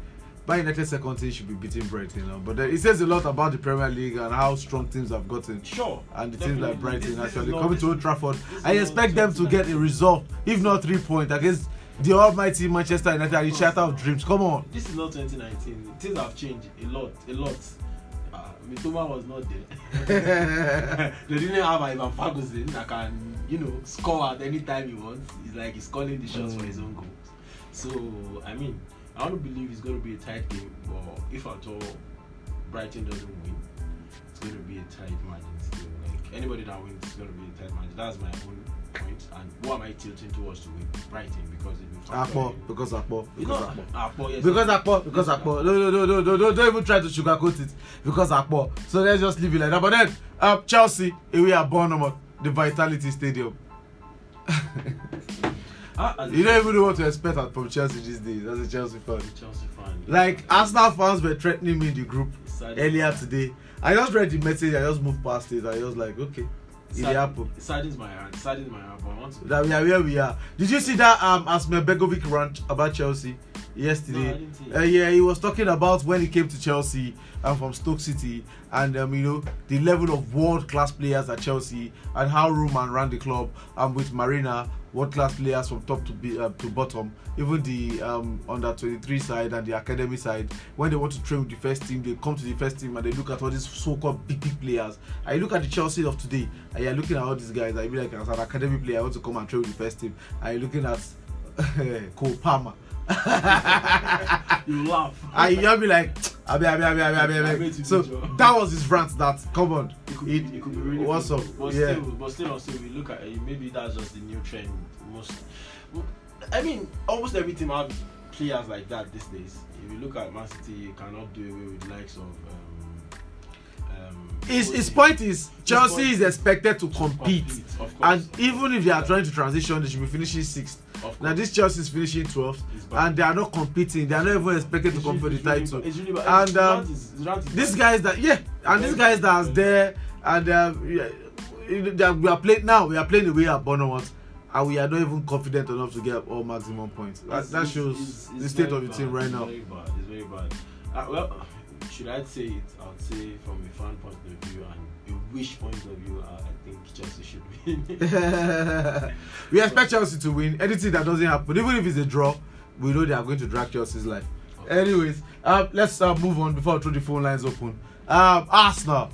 By United second team should be beating Brighton now, but then it says a lot about the Premier League and how strong teams have gotten. Sure, and the teams like Brighton this, actually this coming to Old Trafford. I expect them to get a result, if not three points, against the almighty Manchester United and the Shatter of Dreams. Come on, this is not twenty nineteen. Things have changed a lot, a lot. Uh, Mitoma was not there. They didn't have Ivan Ferguson that can, you know, score at any time he wants. It's like he's calling the shots mm. for his own goals. So I mean. I don't believe it's going to be a tight game, but if at all Brighton doesn't win, it's going to be a tight margin still. Like anybody that wins, it's going to be a tight margin. That's my own point. And what am I tilting towards to win? Brighton, because if Akpo, because Akpo, because Akpo, Akpo, yes, because Akpo, because Akpo. No, no, no, no, no, don't even try to sugarcoat it. Because Akpo. So let's just leave it like that. But then, uh, Chelsea away at Bournemouth, the Vitality Stadium. Ah, you don't even know what to expect from Chelsea these days as a Chelsea fan. Chelsea fan yeah. Like, Arsenal fans were threatening me in the group earlier today. I just read the message, I just moved past it. I was like, okay, it happened. It saddens my heart, it saddens my heart, but I want to... That we are where we are. Did you see that um, Asmir Begovic rant about Chelsea? yesterday. No, uh, yeah, he was talking about when he came to Chelsea and from Stoke City, and um, you know, the level of world-class players at Chelsea and how Roman ran the club, and with Marina, world-class players from top to be, uh, to bottom. Even the um, under twenty-three side and the academy side, when they want to train with the first team, they come to the first team and they look at all these so-called big, big players. I look at the Chelsea of today, and you're looking at all these guys. I mean, like, as an academy player, I want to come and train with the first team. And you're looking at Cole Palmer. You laugh. And you'll be like, Abi, abi, abi, abi, abi. So that was his rant. That come on, it could, it, be, it could be really what's cool. Up? But yeah. still, but still, also we look at it. Maybe that's just the new trend. Most, I mean, almost every team have players like that these days. If you look at Man City, you cannot do away with the likes of. Um, um, his his point is Chelsea point is expected to compete, compete course, and even if they are trying to transition, they should be finishing sixth. Now this Chelsea is finishing twelfth, and they are not competing. They are not even expected it's to compete for the title. Really and um, is, these guys that yeah, and these guys that are there, and um, yeah, we are playing now. We are playing the way our Bono wants, and we are not even confident enough to get up all maximum points. That, that shows it's, it's, it's the state of the team right it's now. Very bad. It's very bad. Uh, well, should I say it? I'd say from a fan point of view and a wish point of view, uh, I think Chelsea should win. We expect Chelsea to win. Anything that doesn't happen, even if it's a draw, we know they are going to drag Chelsea's life. Okay. Anyways, uh, let's uh, move on before I throw the phone lines open. Um, Arsenal,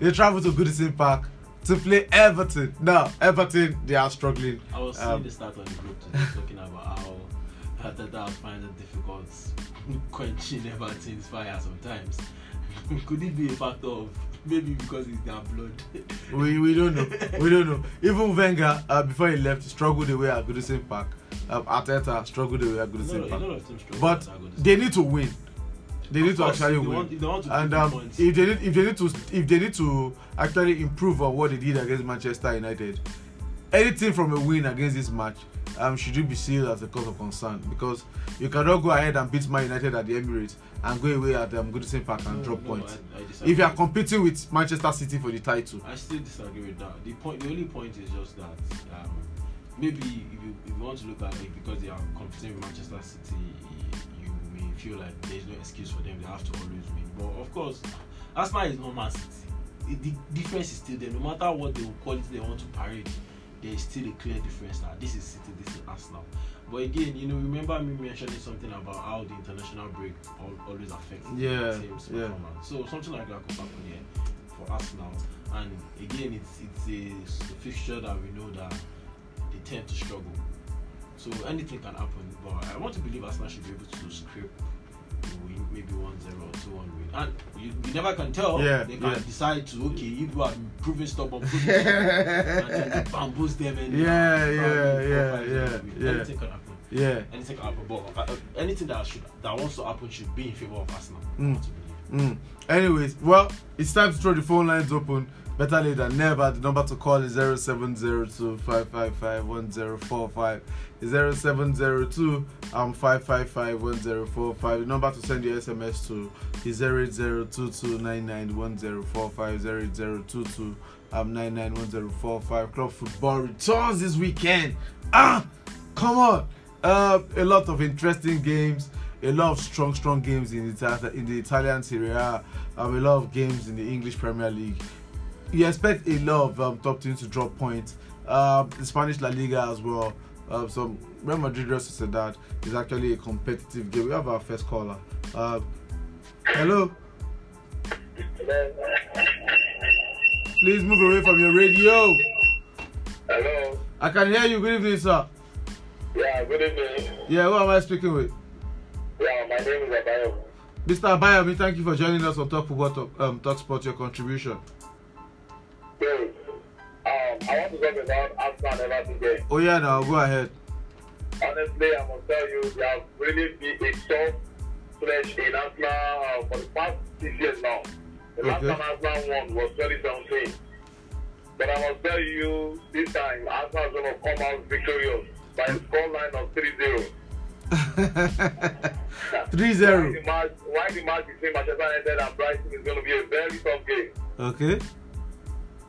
they travel to Goodison Park to play Everton. Now, Everton, they are struggling. I was seeing um, the start on the group today talking about how Arteta finds it difficult quenching Everton's fire sometimes. Could it be a factor of maybe because it's their blood? we we don't know. We don't know. Even Wenger, uh, before he left, struggled away at Goodison Park. Um, Arteta struggled away at Goodison Park. A lot of teams struggle but at they need to win. They of need course, to actually win. Want, if they want to and um, if they need, if they need to, if they need to actually improve on what they did against Manchester United, anything from a win against this match. Um, should it be seen as a cause of concern? Because you cannot go ahead and beat Man United at the Emirates and go away at um, Goodison Park and no, drop no, points. I, I if you are competing with Manchester City for the title, I still disagree with that. The point, the only point is just that um, maybe if you, if you want to look at it because they are competing with Manchester City, you may feel like there is no excuse for them. They have to always win. But of course, Arsenal is not Man City. The difference is still there. No matter what the quality they want to parade, there is still a clear difference now. This is City, this is Arsenal. But again, you know, remember me mentioning something about how the international break always affects yeah, the team's yeah. performance. So something like that could happen here for Arsenal. And again, it's it's a fixture that we know that they tend to struggle. So anything can happen. But I want to believe Arsenal should be able to scrape win, maybe one zero or two one win. And you, you never can tell. Yeah, they can yeah. decide to, okay, you people are proving stubborn, proving and then bamboos them. And yeah, yeah, and yeah, yeah, yeah. Anything can happen. Yeah. Anything can happen. But uh, anything that should that wants to happen should be in favor of Arsenal. Mm. Mm. Anyways, well, it's time to throw the phone lines open. Better late than never. The number to call is zero seven zero two five five five one zero four five. zero seven zero two five five five one zero four five. The number to send your S M S to is zero eight zero two two nine nine one zero four five. zero eight zero two two nine nine one zero four five. Club football returns this weekend. Ah, come on. Uh, a lot of interesting games. A lot of strong, strong games in the in the Italian Serie A. Um, a lot of games in the English Premier League. You expect a lot of um, top teams to drop points. Uh, the Spanish La Liga as well. Uh, so Real Madrid, Real Sociedad is actually a competitive game. We have our first caller. Uh, hello. Please move away from your radio. Hello. I can hear you. Good evening, sir. Yeah, good evening. Yeah, who am I speaking with? Yeah, my name is Abayami. Mister Abayami, thank you for joining us on Talk Football, Talk, um, Talk Sport, your contribution. Um, I want to talk about Arsenal and Everton game. Oh yeah, now go ahead. Honestly, I must tell you, they have really been a tough stretch in Arsenal uh, for the past six years now. The okay. last time Arsenal won was twenty seventeen. But I must tell you, this time Arsenal is going to come out victorious by a scoreline of three zero. three zero. Why the match, why the match between Manchester United and Brighton is going to be a very tough game. Okay.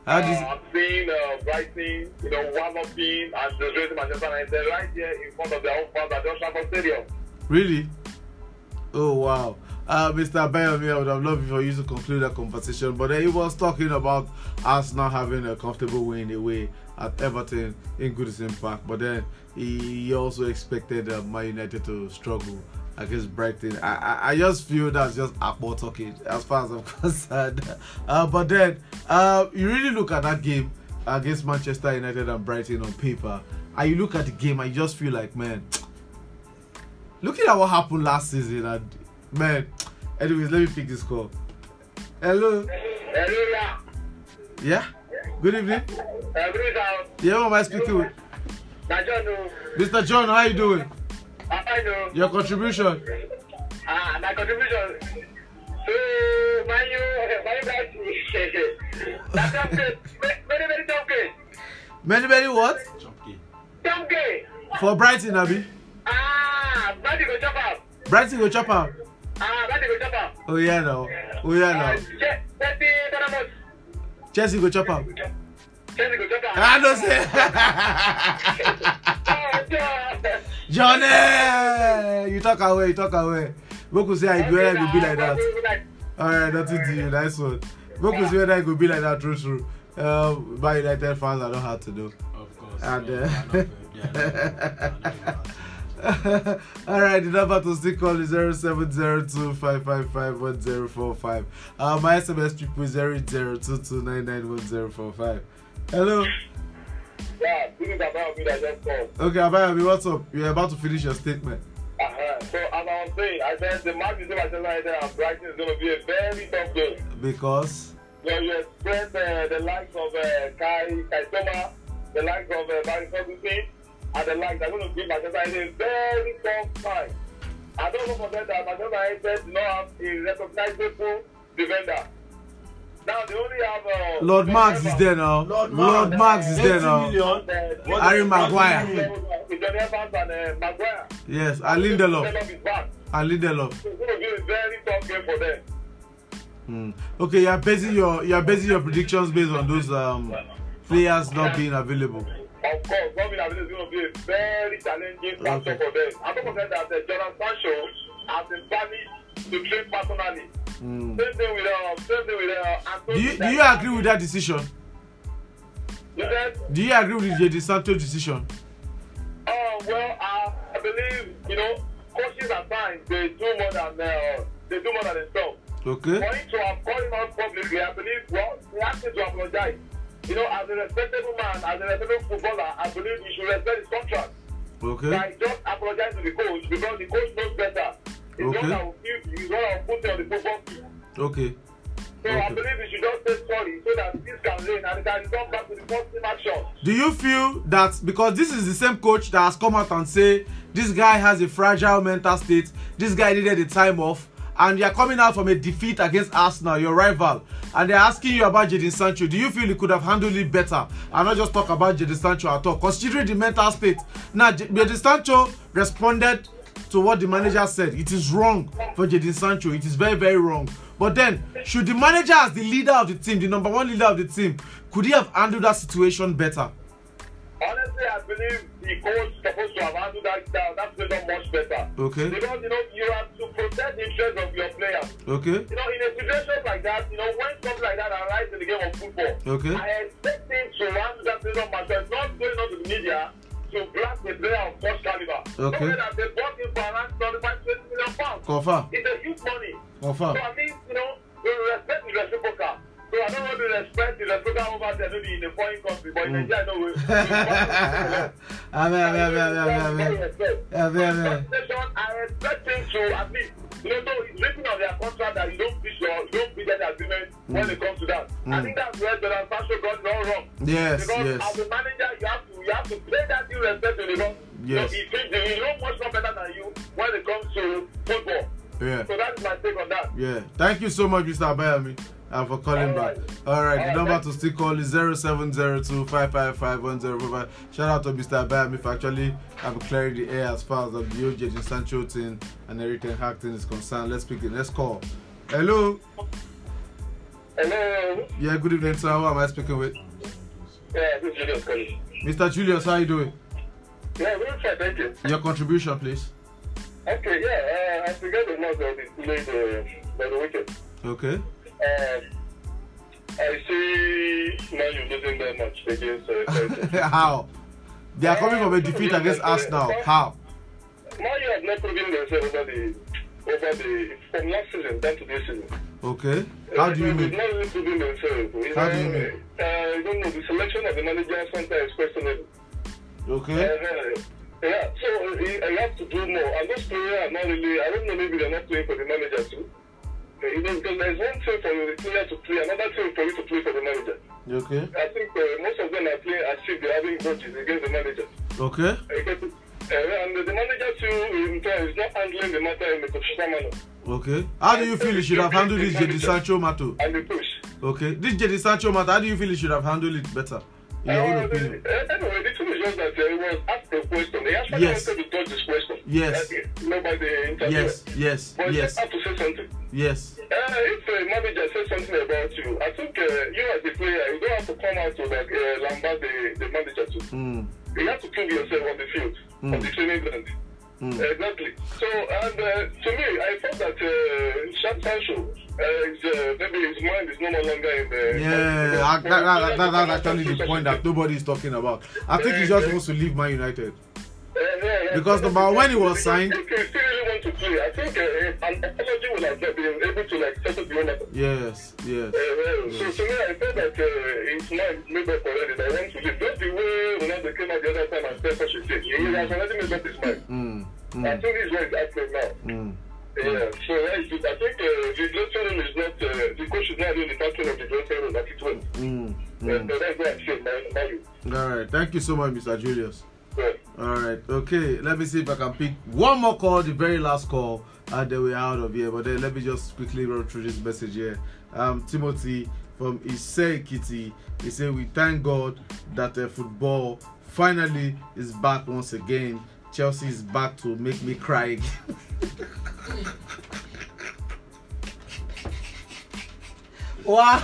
Uh, I'm seeing uh, Brighton, you know, one up in and the Manchester United right here in front of their own fans at Old Trafford Stadium. Really? Oh, wow. Uh, Mister Bayern, I would have loved for you to conclude that conversation, but he was talking about Arsenal having a comfortable win away at Everton in Goodison Park, but then he also expected uh, Man United to struggle against Brighton. I, I, I just feel that's just apple talking as far as I'm concerned. Uh, but then, uh, you really look at that game against Manchester United and Brighton on paper, and you look at the game and you just feel like, man, looking at what happened last season, and man, anyways, let me pick this call. Hello. Hello. Yeah. Good evening. Yeah, who am I speaking with? Mister John, how are you doing? I know. Your contribution. Ah, uh, my contribution. So, my you, my you, that's not good. Very, very tough game. Many, many what? Tough game. For Brighton, Abi. Ah, Brighton go chop up. Brighton go chop up. Ah, Brighton go chop up. Oh yeah, no. Oh yeah, no. Uh, Chelsea go chop up. Chelsea go chop up. I don't say. Johnny, you talk away, you talk away. Boku say I go whether it be like that. All right, nothing to you. Nice one. Boku say whether it go be like that. True, true. Uh, by United fans, I don't have to do. Of course. And. Uh, yeah, all right, the number to still call is zero seven zero two five five five one zero four five. Uh, my S M S triple zero zero two two nine nine one zero four five. Hello. Yeah, this is about me that just called. Okay, Abayomi, what's up? You're about to finish your statement. Uh-huh. So as I was saying, I said the match between Arsenal and Brighton is going to be a very tough game because yeah, you express uh, the likes of uh, Kai Kai Soma, the likes of uh, Bayer Leverkusen. And the like, they're going to give Manchester United a very tough time. I don't want to forget that Manchester United do not have a recognizable defender. Now they only have uh, Lord Max is there now. Lord, Lord Max is there now. Harry Maguire. And, uh, yes, and Lindelof. And Lindelof. It's going to be a very tough game for them. Mm. Okay, you are basing your you are basing your predictions based on those um, players not being available. Of course, Robin Avila is going to be a very challenging factor okay. for them. I don't forget that uh, Jadon Sancho has been banished to train personally. Mm. Same thing with uh, same thing with uh, Antonio. Do you, do you agree with that decision? Yeah. Do you agree with the Jadon Sancho decision? Oh uh, well, I, I believe you know coaches at times they do more than uh, they do more than themselves. Okay. For him to have called him out publicly, I believe well, he has to apologize. You know, as a respectable man, as a respectable footballer, I believe you should respect his contract. Okay. I just apologize to the coach because the coach knows better. He's okay. Not our field, he's not our foot on the football field. Okay. So okay. I believe you should just say sorry so that this can reign and it can return back to the first team action. Do you feel that because this is the same coach that has come out and say this guy has a fragile mental state, this guy needed a time off, and you're coming out from a defeat against Arsenal, your rival, and they're asking you about Jadon Sancho, do you feel you could have handled it better? And not just talk about Jadon Sancho at all, considering the mental state. Now, Jadon Sancho responded to what the manager said. It is wrong for Jadon Sancho. It is very, very wrong. But then, should the manager as the leader of the team, the number one leader of the team, could he have handled that situation better? Honestly, I believe the coach is supposed to have handled that that situation much better. Okay. Because you know you have to protect the interests of your players. Okay. You know, in a situation like that, you know, when something like that arises in the game of football, okay, I expect him to handle that situation myself, not going on to the media to blast the player of such caliber. Okay. Something that they bought him for around twenty-five million pounds. Confirm. It's a huge money. Confirm. So I mean, you know, the respect is reciprocal. So I don't want to respect the respect over there, maybe in a foreign country, but in Nigeria, no way. Amen, amen, amen, amen. I expect them to, at least, you know, so it's written on their contract that you don't breach your, you don't breach that agreement mm. when it comes to that. Mm. I think that's where the Sancho got it all wrong. Yes, because yes. Because as a manager, you have to, you have to play that due respect to the club. Yes. So he thinks that he's not much more better than you when it comes to football. Yeah. So that's my take on that. Yeah. Thank you so much, Mister Abayami. And for calling all right. back. Alright, the all number right. to still call is zero seven zero two five five five one zero four five. Shout out to Mister Abayami for actually I'm clearing the air as far as the new Jadon Sancho thing and everything hacking is concerned. Let's pick the next call. Hello. Hello. Yeah, good evening, sir. Who am I speaking with? Yeah, this is Julius calling. Mister Julius, how are you doing? Yeah, we're fine, thank you. Your contribution, please. After, yeah, uh, I forgot the name of the play by the weekend. Okay. Um, I see Man United losing that much against uh, How? They are coming from a defeat against Arsenal. How? Man United have not proven themselves over the, over the, from last season down to this season. Okay. How do you mean? They've not really proven themselves. How do you mean? Uh, I don't know, the selection of the manager sometimes is questionable. Okay. Uh, Yeah, so I have to do more. And those players are not really, I don't know, maybe they're not playing for the manager too. Because there's one thing for the player to play, another thing for you to play for the manager. Okay. I think uh, most of them are playing as if they're having grudges against the manager. Okay. Because, uh, and the manager too is not handling the matter in a professional manner. Okay. How do you feel you should have handled this Jadon Sancho matter? And the push. Okay. This Jadon Sancho matter, how do you feel you should have handled it better? In your uh, own opinion? The, anyway, the truth is just that he was asked a question. They actually yes. wanted to touch this question. Yes. Uh, not by the interviewer. Yes, yes, but yes. But you have to say something. Yes. Uh, if a manager says something about you, I think uh, you as a player, you don't have to come out to like, uh, Lampard, the, the manager too. Mm. You have to prove yourself on the field, mm. on the training ground. Mm. Exactly. So, and uh, to me, I thought that uh, Sancho, uh, is, uh, maybe his mind is no longer in the... Yeah, the, I, that, that, that, that's actually the point that nobody is talking about. I think uh, he just uh, wants to leave Man United. Uh, yeah, yeah, because no matter when he was signed... If he still really wants to play, I think uh, an apology would have been able to like settle the owner. Yes, yes. Uh, well, yes. So to me, I thought that uh, his mind made up already that he wants to leave. That's the way Ronaldo came out the other time and said what she did. He has already made up his mind. Mm. Mm. I think he's right acting now. Mm. Yeah, mm. so I think uh, the dressing room is not, uh, the coach is not really talking of the dressing room like it was. Mm. Mm. Uh, so that's what I feel, man. All right, thank you so much, Mister Julius. Yeah. All right, okay, let me see if I can pick one more call, the very last call, and then we're out of here. But then let me just quickly run through this message here. Um, Timothy from Ise Kitty, he said, we thank God that uh, football finally is back once again. Chelsea is back to make me cry again. Wow!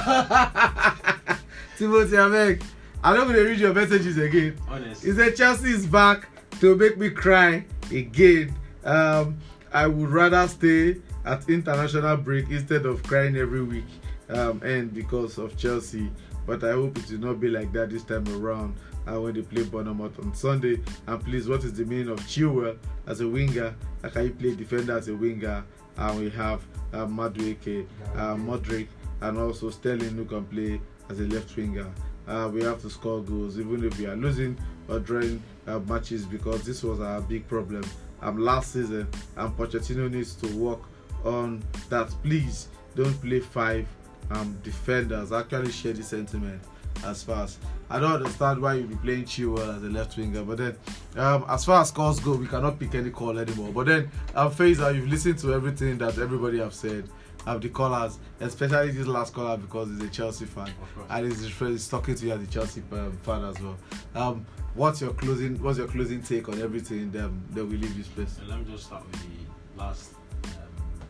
Timothy Amek, I'm not going to read your messages again. Honestly. He said Chelsea is back to make me cry again. Um, I would rather stay at international break instead of crying every week um, and because of Chelsea. But I hope it will not be like that this time around. Uh, when they play Bournemouth on Sunday. And please, what is the meaning of Chilwell as a winger? Uh, can you play defender as a winger? And uh, we have uh, Madueke, uh, Modric, and also Sterling who can play as a left winger. Uh, we have to score goals even if we are losing or drawing uh, matches because this was our big problem um, last season. And Pochettino needs to work on that. Please don't play five um, defenders. I actually share the sentiment. As far as I don't understand why you'll be playing Chilwell as a left winger, but then um, as far as calls go, we cannot pick any call anymore. But then, um, Faisal, you've listened to everything that everybody have said of the callers, especially this last caller because he's a Chelsea fan and he's, he's talking to you as a Chelsea um, fan as well. Um, what's your closing? What's your closing take on everything? Then, then we leave this place. Let me just start with the last um,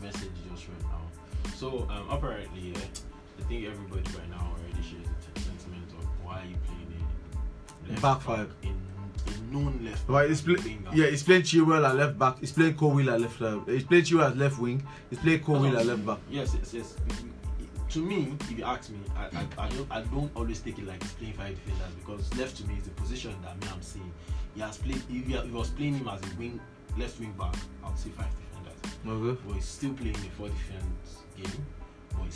message just right now. So um, apparently, uh, I think everybody right now already shares the sentiment of why you playing a back five in a known left back. Right, it's play, yeah, he's playing Chilwell at left back. He's playing Cowell at left. Uh, he's playing Chilwell at left wing. He's playing Cowell at left back. Yes, yes, yes. To me, if you ask me, I, I, I don't, I don't always take it like he's playing five defenders because left to me is the position that me I'm saying he has played. If he was playing him as a wing, left wing back, I'll say five defenders. Okay. But he's still playing the four defense game.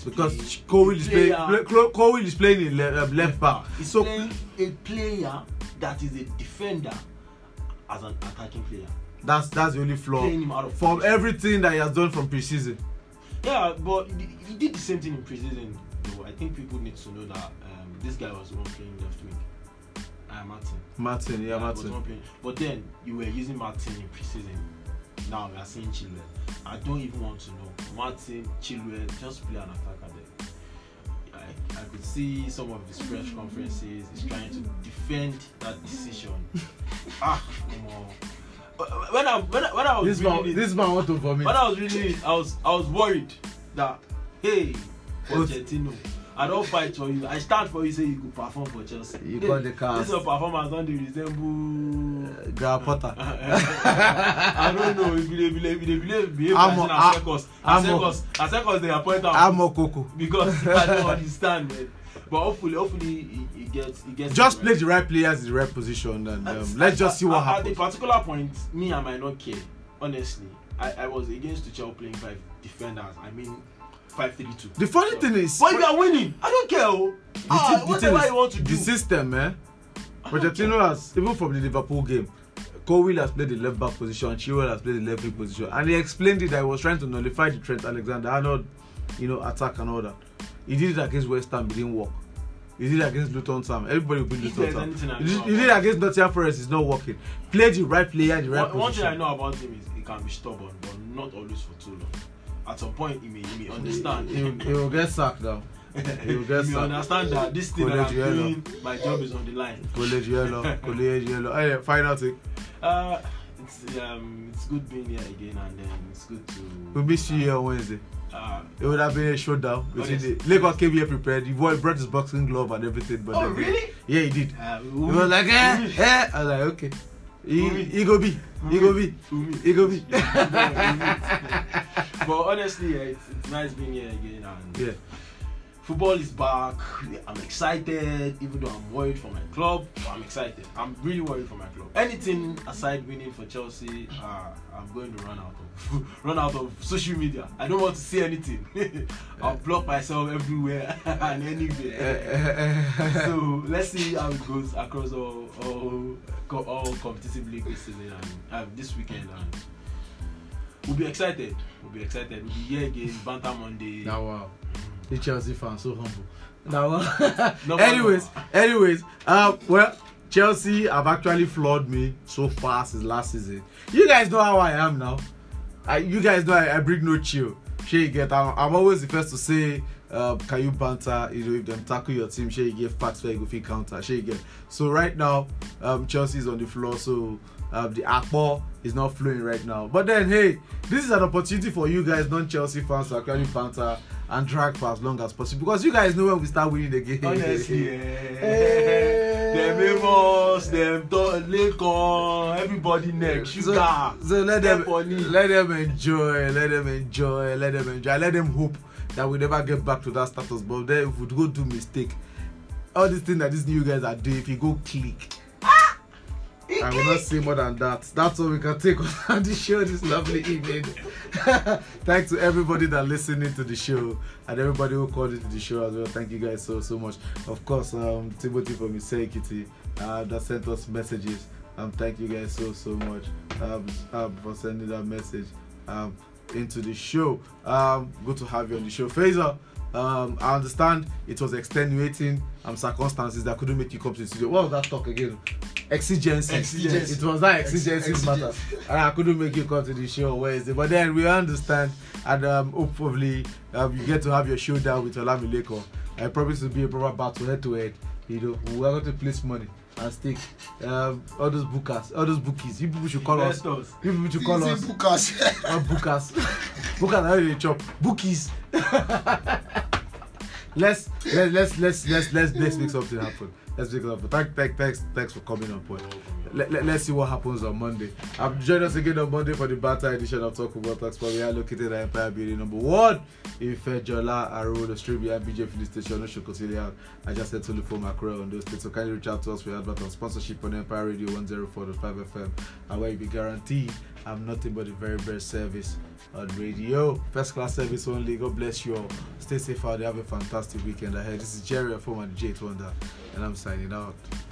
Because Cowell is, play, is playing in le- left, left back. He's so playing a player that is a defender as an attacking player. That's that's the only flaw. Him out of from position. Everything that he has done from preseason. Yeah, but he did the same thing in preseason. Though I think people need to know that um, this guy was the one playing left wing. Uh, Martin. Martin, yeah, yeah Martin. But then you were using Martin in preseason. Now we are seeing Chilwell. I don't even want to know. Martin, Chilwell, just play an attacker there. I, I could see some of his press conferences. He's trying to defend that decision. ah, come on. When I when I, when I was this reading man, it, this man want to vomit. When I was reading it, I was I was worried that hey, Pochettino. I don't fight for you. I stand for you. Say you could perform for Chelsea. You got the cast. This your performance don't resemble uh, Graham Potter. I don't know if they believe. If they believe, I'm a circus. I'm a circus. They appoint them. I'm a coco because I don't understand, man. But hopefully, hopefully, it, it gets. It gets. Just play right. The right players in the right position, and um, let's at, just see what at, happens. At a particular point, me, I might not care. Honestly, I, I was against Tuchel playing five defenders. I mean. five three two. The funny so, thing is, but you are winning. I don't care. Oh. The, ah, the, whatever you want to do. The system, eh? Pochettino has, even from the Liverpool game, Cole has played the left back position, Chilwell has played the left wing position, and he explained it that he was trying to nullify the Trent Alexander-Arnold, you know, attack and all that. He did it against West Ham, it didn't work. He did it against Luton Town. Everybody will beat Luton Town. He did it against Nottingham Forest. It's not working. Play the right player, the right one, position. One thing I know about him is he can be stubborn, but not always for too long. At some point, he may, he may understand. He, he, he will get sacked now. He will get sacked. He will understand that this thing that I'm doing, my job is on the line. College yellow, college yellow. Oh, yeah, final thing. Uh, it's, um, it's good being here again, and then um, it's good to... We'll miss you here on Wednesday. Uh, it would have been a showdown. Lagos came here prepared. He brought his boxing glove and everything. But oh, really? Yeah, he did. Uh, he was like, eh, eh. I was like, okay. He go be. He go be. He go be. But honestly, yeah, it's, it's nice being here again, and yeah, football is back. I'm excited, even though I'm worried for my club. I'm excited. I'm really worried for my club. Anything aside winning for Chelsea, uh, I'm going to run out of run out of social media. I don't want to see anything. I'll block myself everywhere and anywhere. So let's see how it goes across all all, all competitive league this season and uh, this weekend. And, We'll be excited. We'll be excited. We'll be here again. Banter Monday. Now, wow. The Chelsea fans, so humble. Now, wow. anyways, anyways, um, well, Chelsea have actually floored me so far since last season. You guys know how I am now. I, you guys know I, I bring no chill. Shey get. I'm, I'm always the first to say, uh, can you banter? You know, if them tackle your team, shey get facts where you go fit counter. Shey get. So right now, um, Chelsea is on the floor. So. Uh, the Akpo is not flowing right now, but then hey, this is an opportunity for you guys non-Chelsea fans to actually banter and drag for as long as possible, because you guys know when we start winning the game. Honestly, yeah. Hey. Them Amos, them Lincoln, everybody next. Sugar. So, so let them, let them enjoy, let them enjoy, let them enjoy. Let them hope that we never get back to that status. But then if we go do mistake, all this thing that these new guys are doing, if you go click. I will not say more than that. That's all we can take on the show this lovely evening. Thanks to everybody that listening to the show and everybody who called into the show as well. Thank you guys so so much. Of course, um, Timothy from Isekiti uh, that sent us messages. Um, thank you guys so so much um, um, for sending that message um, into the show. Um, good to have you on the show, Faisal. Um, I understand it was extenuating um, circumstances that couldn't make you come to the studio. What was that talk again? Exigency. Exigency. It was that exigency Ex- matter. And I couldn't make you come to the show on Wednesday. But then we understand, and um, hopefully um, you get to have your showdown with Olamileko. I promise to be a proper battle head to head. You know, we are going to place money and stick. Um, all those bookers, all those bookies. You people should call us. You people should call us. Bookers. Not bookers. Bookers are really chop. Bookies. Let's let's let's let's let's let's let's make something happen. Let's make something happen. Thanks, thanks, thanks for coming on board. Let, let, let's see what happens on Monday. Um, join us again on Monday for the Banter edition of Talk Football Talks. We are located at Empire Building Number One in Ifejola, Aro, the street behind B J Philly Station, Oshokotilian. I just said to look for Macro on those states. So kindly reach out to us for advert on sponsorship on Empire Radio one oh four point five F M, and where you be guaranteed I'm nothing but the very best service on radio. First class service only. God bless you all. Stay safe out there. Have a fantastic weekend ahead. This is Jerry, a former J eight Wonder, and I'm signing out.